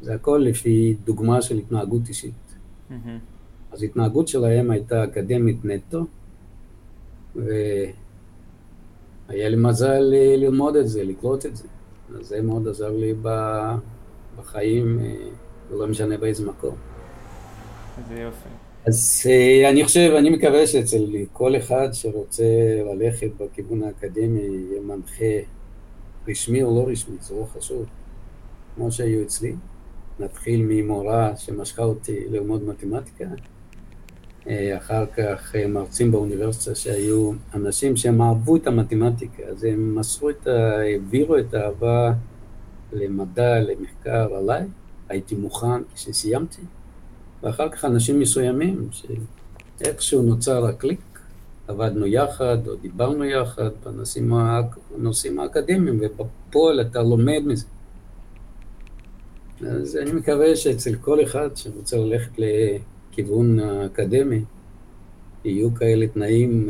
זה הכל לפי דוגמה של התנהגות אישית. Mm-hmm. אז התנהגות שלהם הייתה אקדמית נטו, והיה לי מזל ללמוד את זה, לקלוט את זה. אז זה מאוד עזר לי בחיים, ולא משנה באיזה מקום. זה יופי. אז uh, אני חושב, אני מקווה שאצל כל אחד שרוצה ללכת בכיוון האקדמי יהיה מנחה רשמי או לא רשמי, זה לא חשוב, כמו שהיו אצלי. נתחיל ממורה שמשכה אותי ללמוד מתמטיקה, uh, אחר כך uh, מרצים באוניברסיטה שהיו אנשים שהם אהבו את המתמטיקה, אז הם מסרו את ה... העבירו את האהבה למדע, למחקר עליי, הייתי מוכן כשסיימתי. ואחר כך אנשים מסוימים איכשהו נוצר הקליק, עבדנו יחד או דיברנו יחד בנושאים האקדמיים, ובפועל אתה לומד מזה. אז אני מקווה שאצל כל אחד שרוצה ללכת לכיוון האקדמי, יהיו כאלה תנאים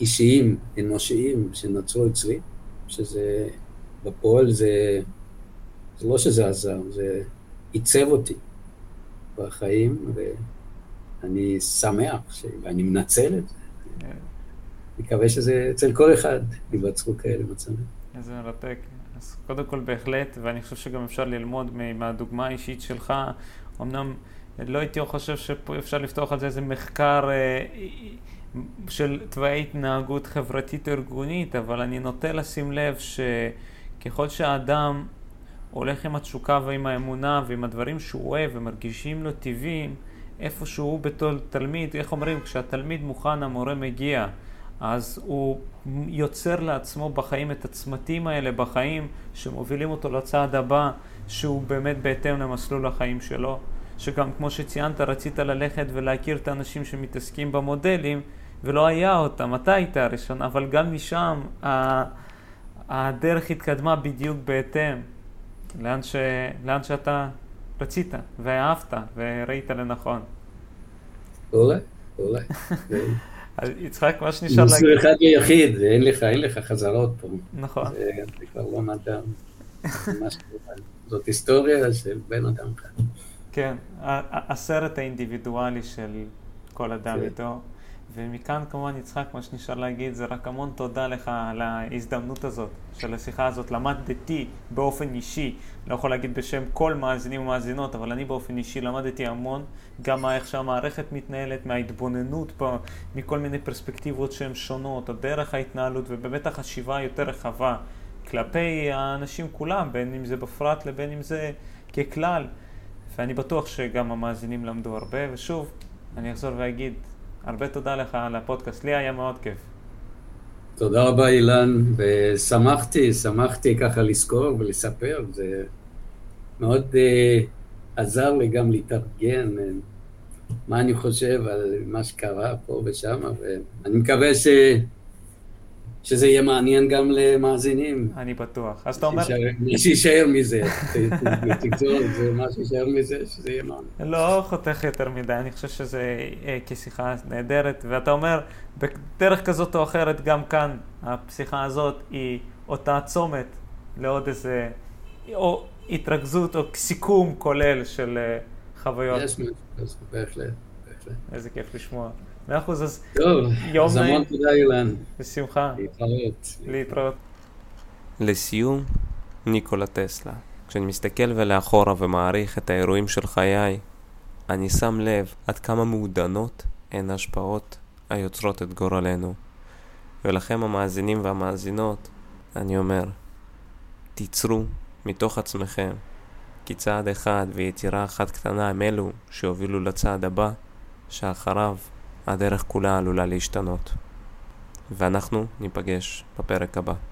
אישיים, אנושיים, שנצרו אצלי, שזה בפועל זה, זה לא שזה עזר, זה עיצב אותי בחיים, ואני שמח, ואני מנצל את זה. אני מקווה שזה אצל כל אחד, יבצרו כאלה מצבים. איזה מרתק. אז קודם כל בהחלט, ואני חושב שגם אפשר ללמוד מהדוגמה האישית שלך, אמנם לא הייתי חושב שפה אפשר לפתוח על זה איזה מחקר של תוואי התנהגות חברתית ארגונית, אבל אני נוטה לשים לב שככל שהאדם הולך עם התשוקה ועם האמונה ועם הדברים שהוא אוהב ומרגישים לו טבעיים, איפשהו בתור תלמיד, איך אומרים, כשהתלמיד מוכן המורה מגיע, אז הוא יוצר לעצמו בחיים את הצמתים האלה בחיים שמובילים אותו לצעד הבא, שהוא באמת בהתאם למסלול החיים שלו. שגם כמו שציינת, רצית ללכת ולהכיר את האנשים שמתעסקים במודלים, ולא היה אותם, אתה היית הראשון, אבל גם משם הדרך התקדמה בדיוק בהתאם, לאן, ש... לאן שאתה רצית ואהבת וראית לנכון. אולי, אולי. אז יצחק, מה שנשאר להגיד? נושא אחד ליחיד, אין לך, אין לך חזרות פה. נכון. זה כבר לא נדם, זאת היסטוריה של בן אדם כאן. כן, הסרט האינדיבידואלי של כל אדם איתו, ומכאן כמובן יצחק, מה שנשאר להגיד, זה רק המון תודה לך על ההזדמנות הזאת, של השיחה הזאת. למדתי באופן אישי, לא יכול להגיד בשם כל מאזינים ומאזינות, אבל אני באופן אישי למדתי המון, גם איך שהמערכת מתנהלת, מההתבוננות פה, מכל מיני פרספקטיבות שהן שונות, הדרך ההתנהלות, ובאמת החשיבה היותר רחבה כלפי האנשים כולם, בין אם זה בפרט לבין אם זה ככלל. ואני בטוח שגם המאזינים למדו הרבה, ושוב, אני אחזור ואגיד, הרבה תודה לך על הפודקאסט, לי היה מאוד כיף. תודה רבה אילן, ושמחתי, שמחתי ככה לזכור ולספר, זה מאוד uh, עזר לי גם להתארגן, uh, מה אני חושב על מה שקרה פה ושם, ואני מקווה ש... שזה יהיה מעניין גם למאזינים. אני בטוח. אז אתה אומר... שישאר מזה, תקצור, זה מה שישאר מזה, שזה יהיה מעניין. לא חותך יותר מדי, אני חושב שזה כשיחה נהדרת, ואתה אומר, בדרך כזאת או אחרת, גם כאן, הפסיכה הזאת היא אותה צומת, לעוד איזה, או התרכזות או סיכום כולל של חוויות. יש משהו, בהחלט, בהחלט. איזה כיף לשמוע. מאה אחוז, אז יום נעים. המון תודה אילן. בשמחה. להתראות. להתראות. לסיום, ניקולה טסלה. כשאני מסתכל ולאחורה ומעריך את האירועים של חיי, אני שם לב עד כמה מעודנות הן השפעות היוצרות את גורלנו. ולכם המאזינים והמאזינות, אני אומר, תיצרו מתוך עצמכם, כי צעד אחד ויתירה אחת קטנה הם אלו שהובילו לצעד הבא, שאחריו הדרך כולה עלולה להשתנות. ואנחנו ניפגש בפרק הבא.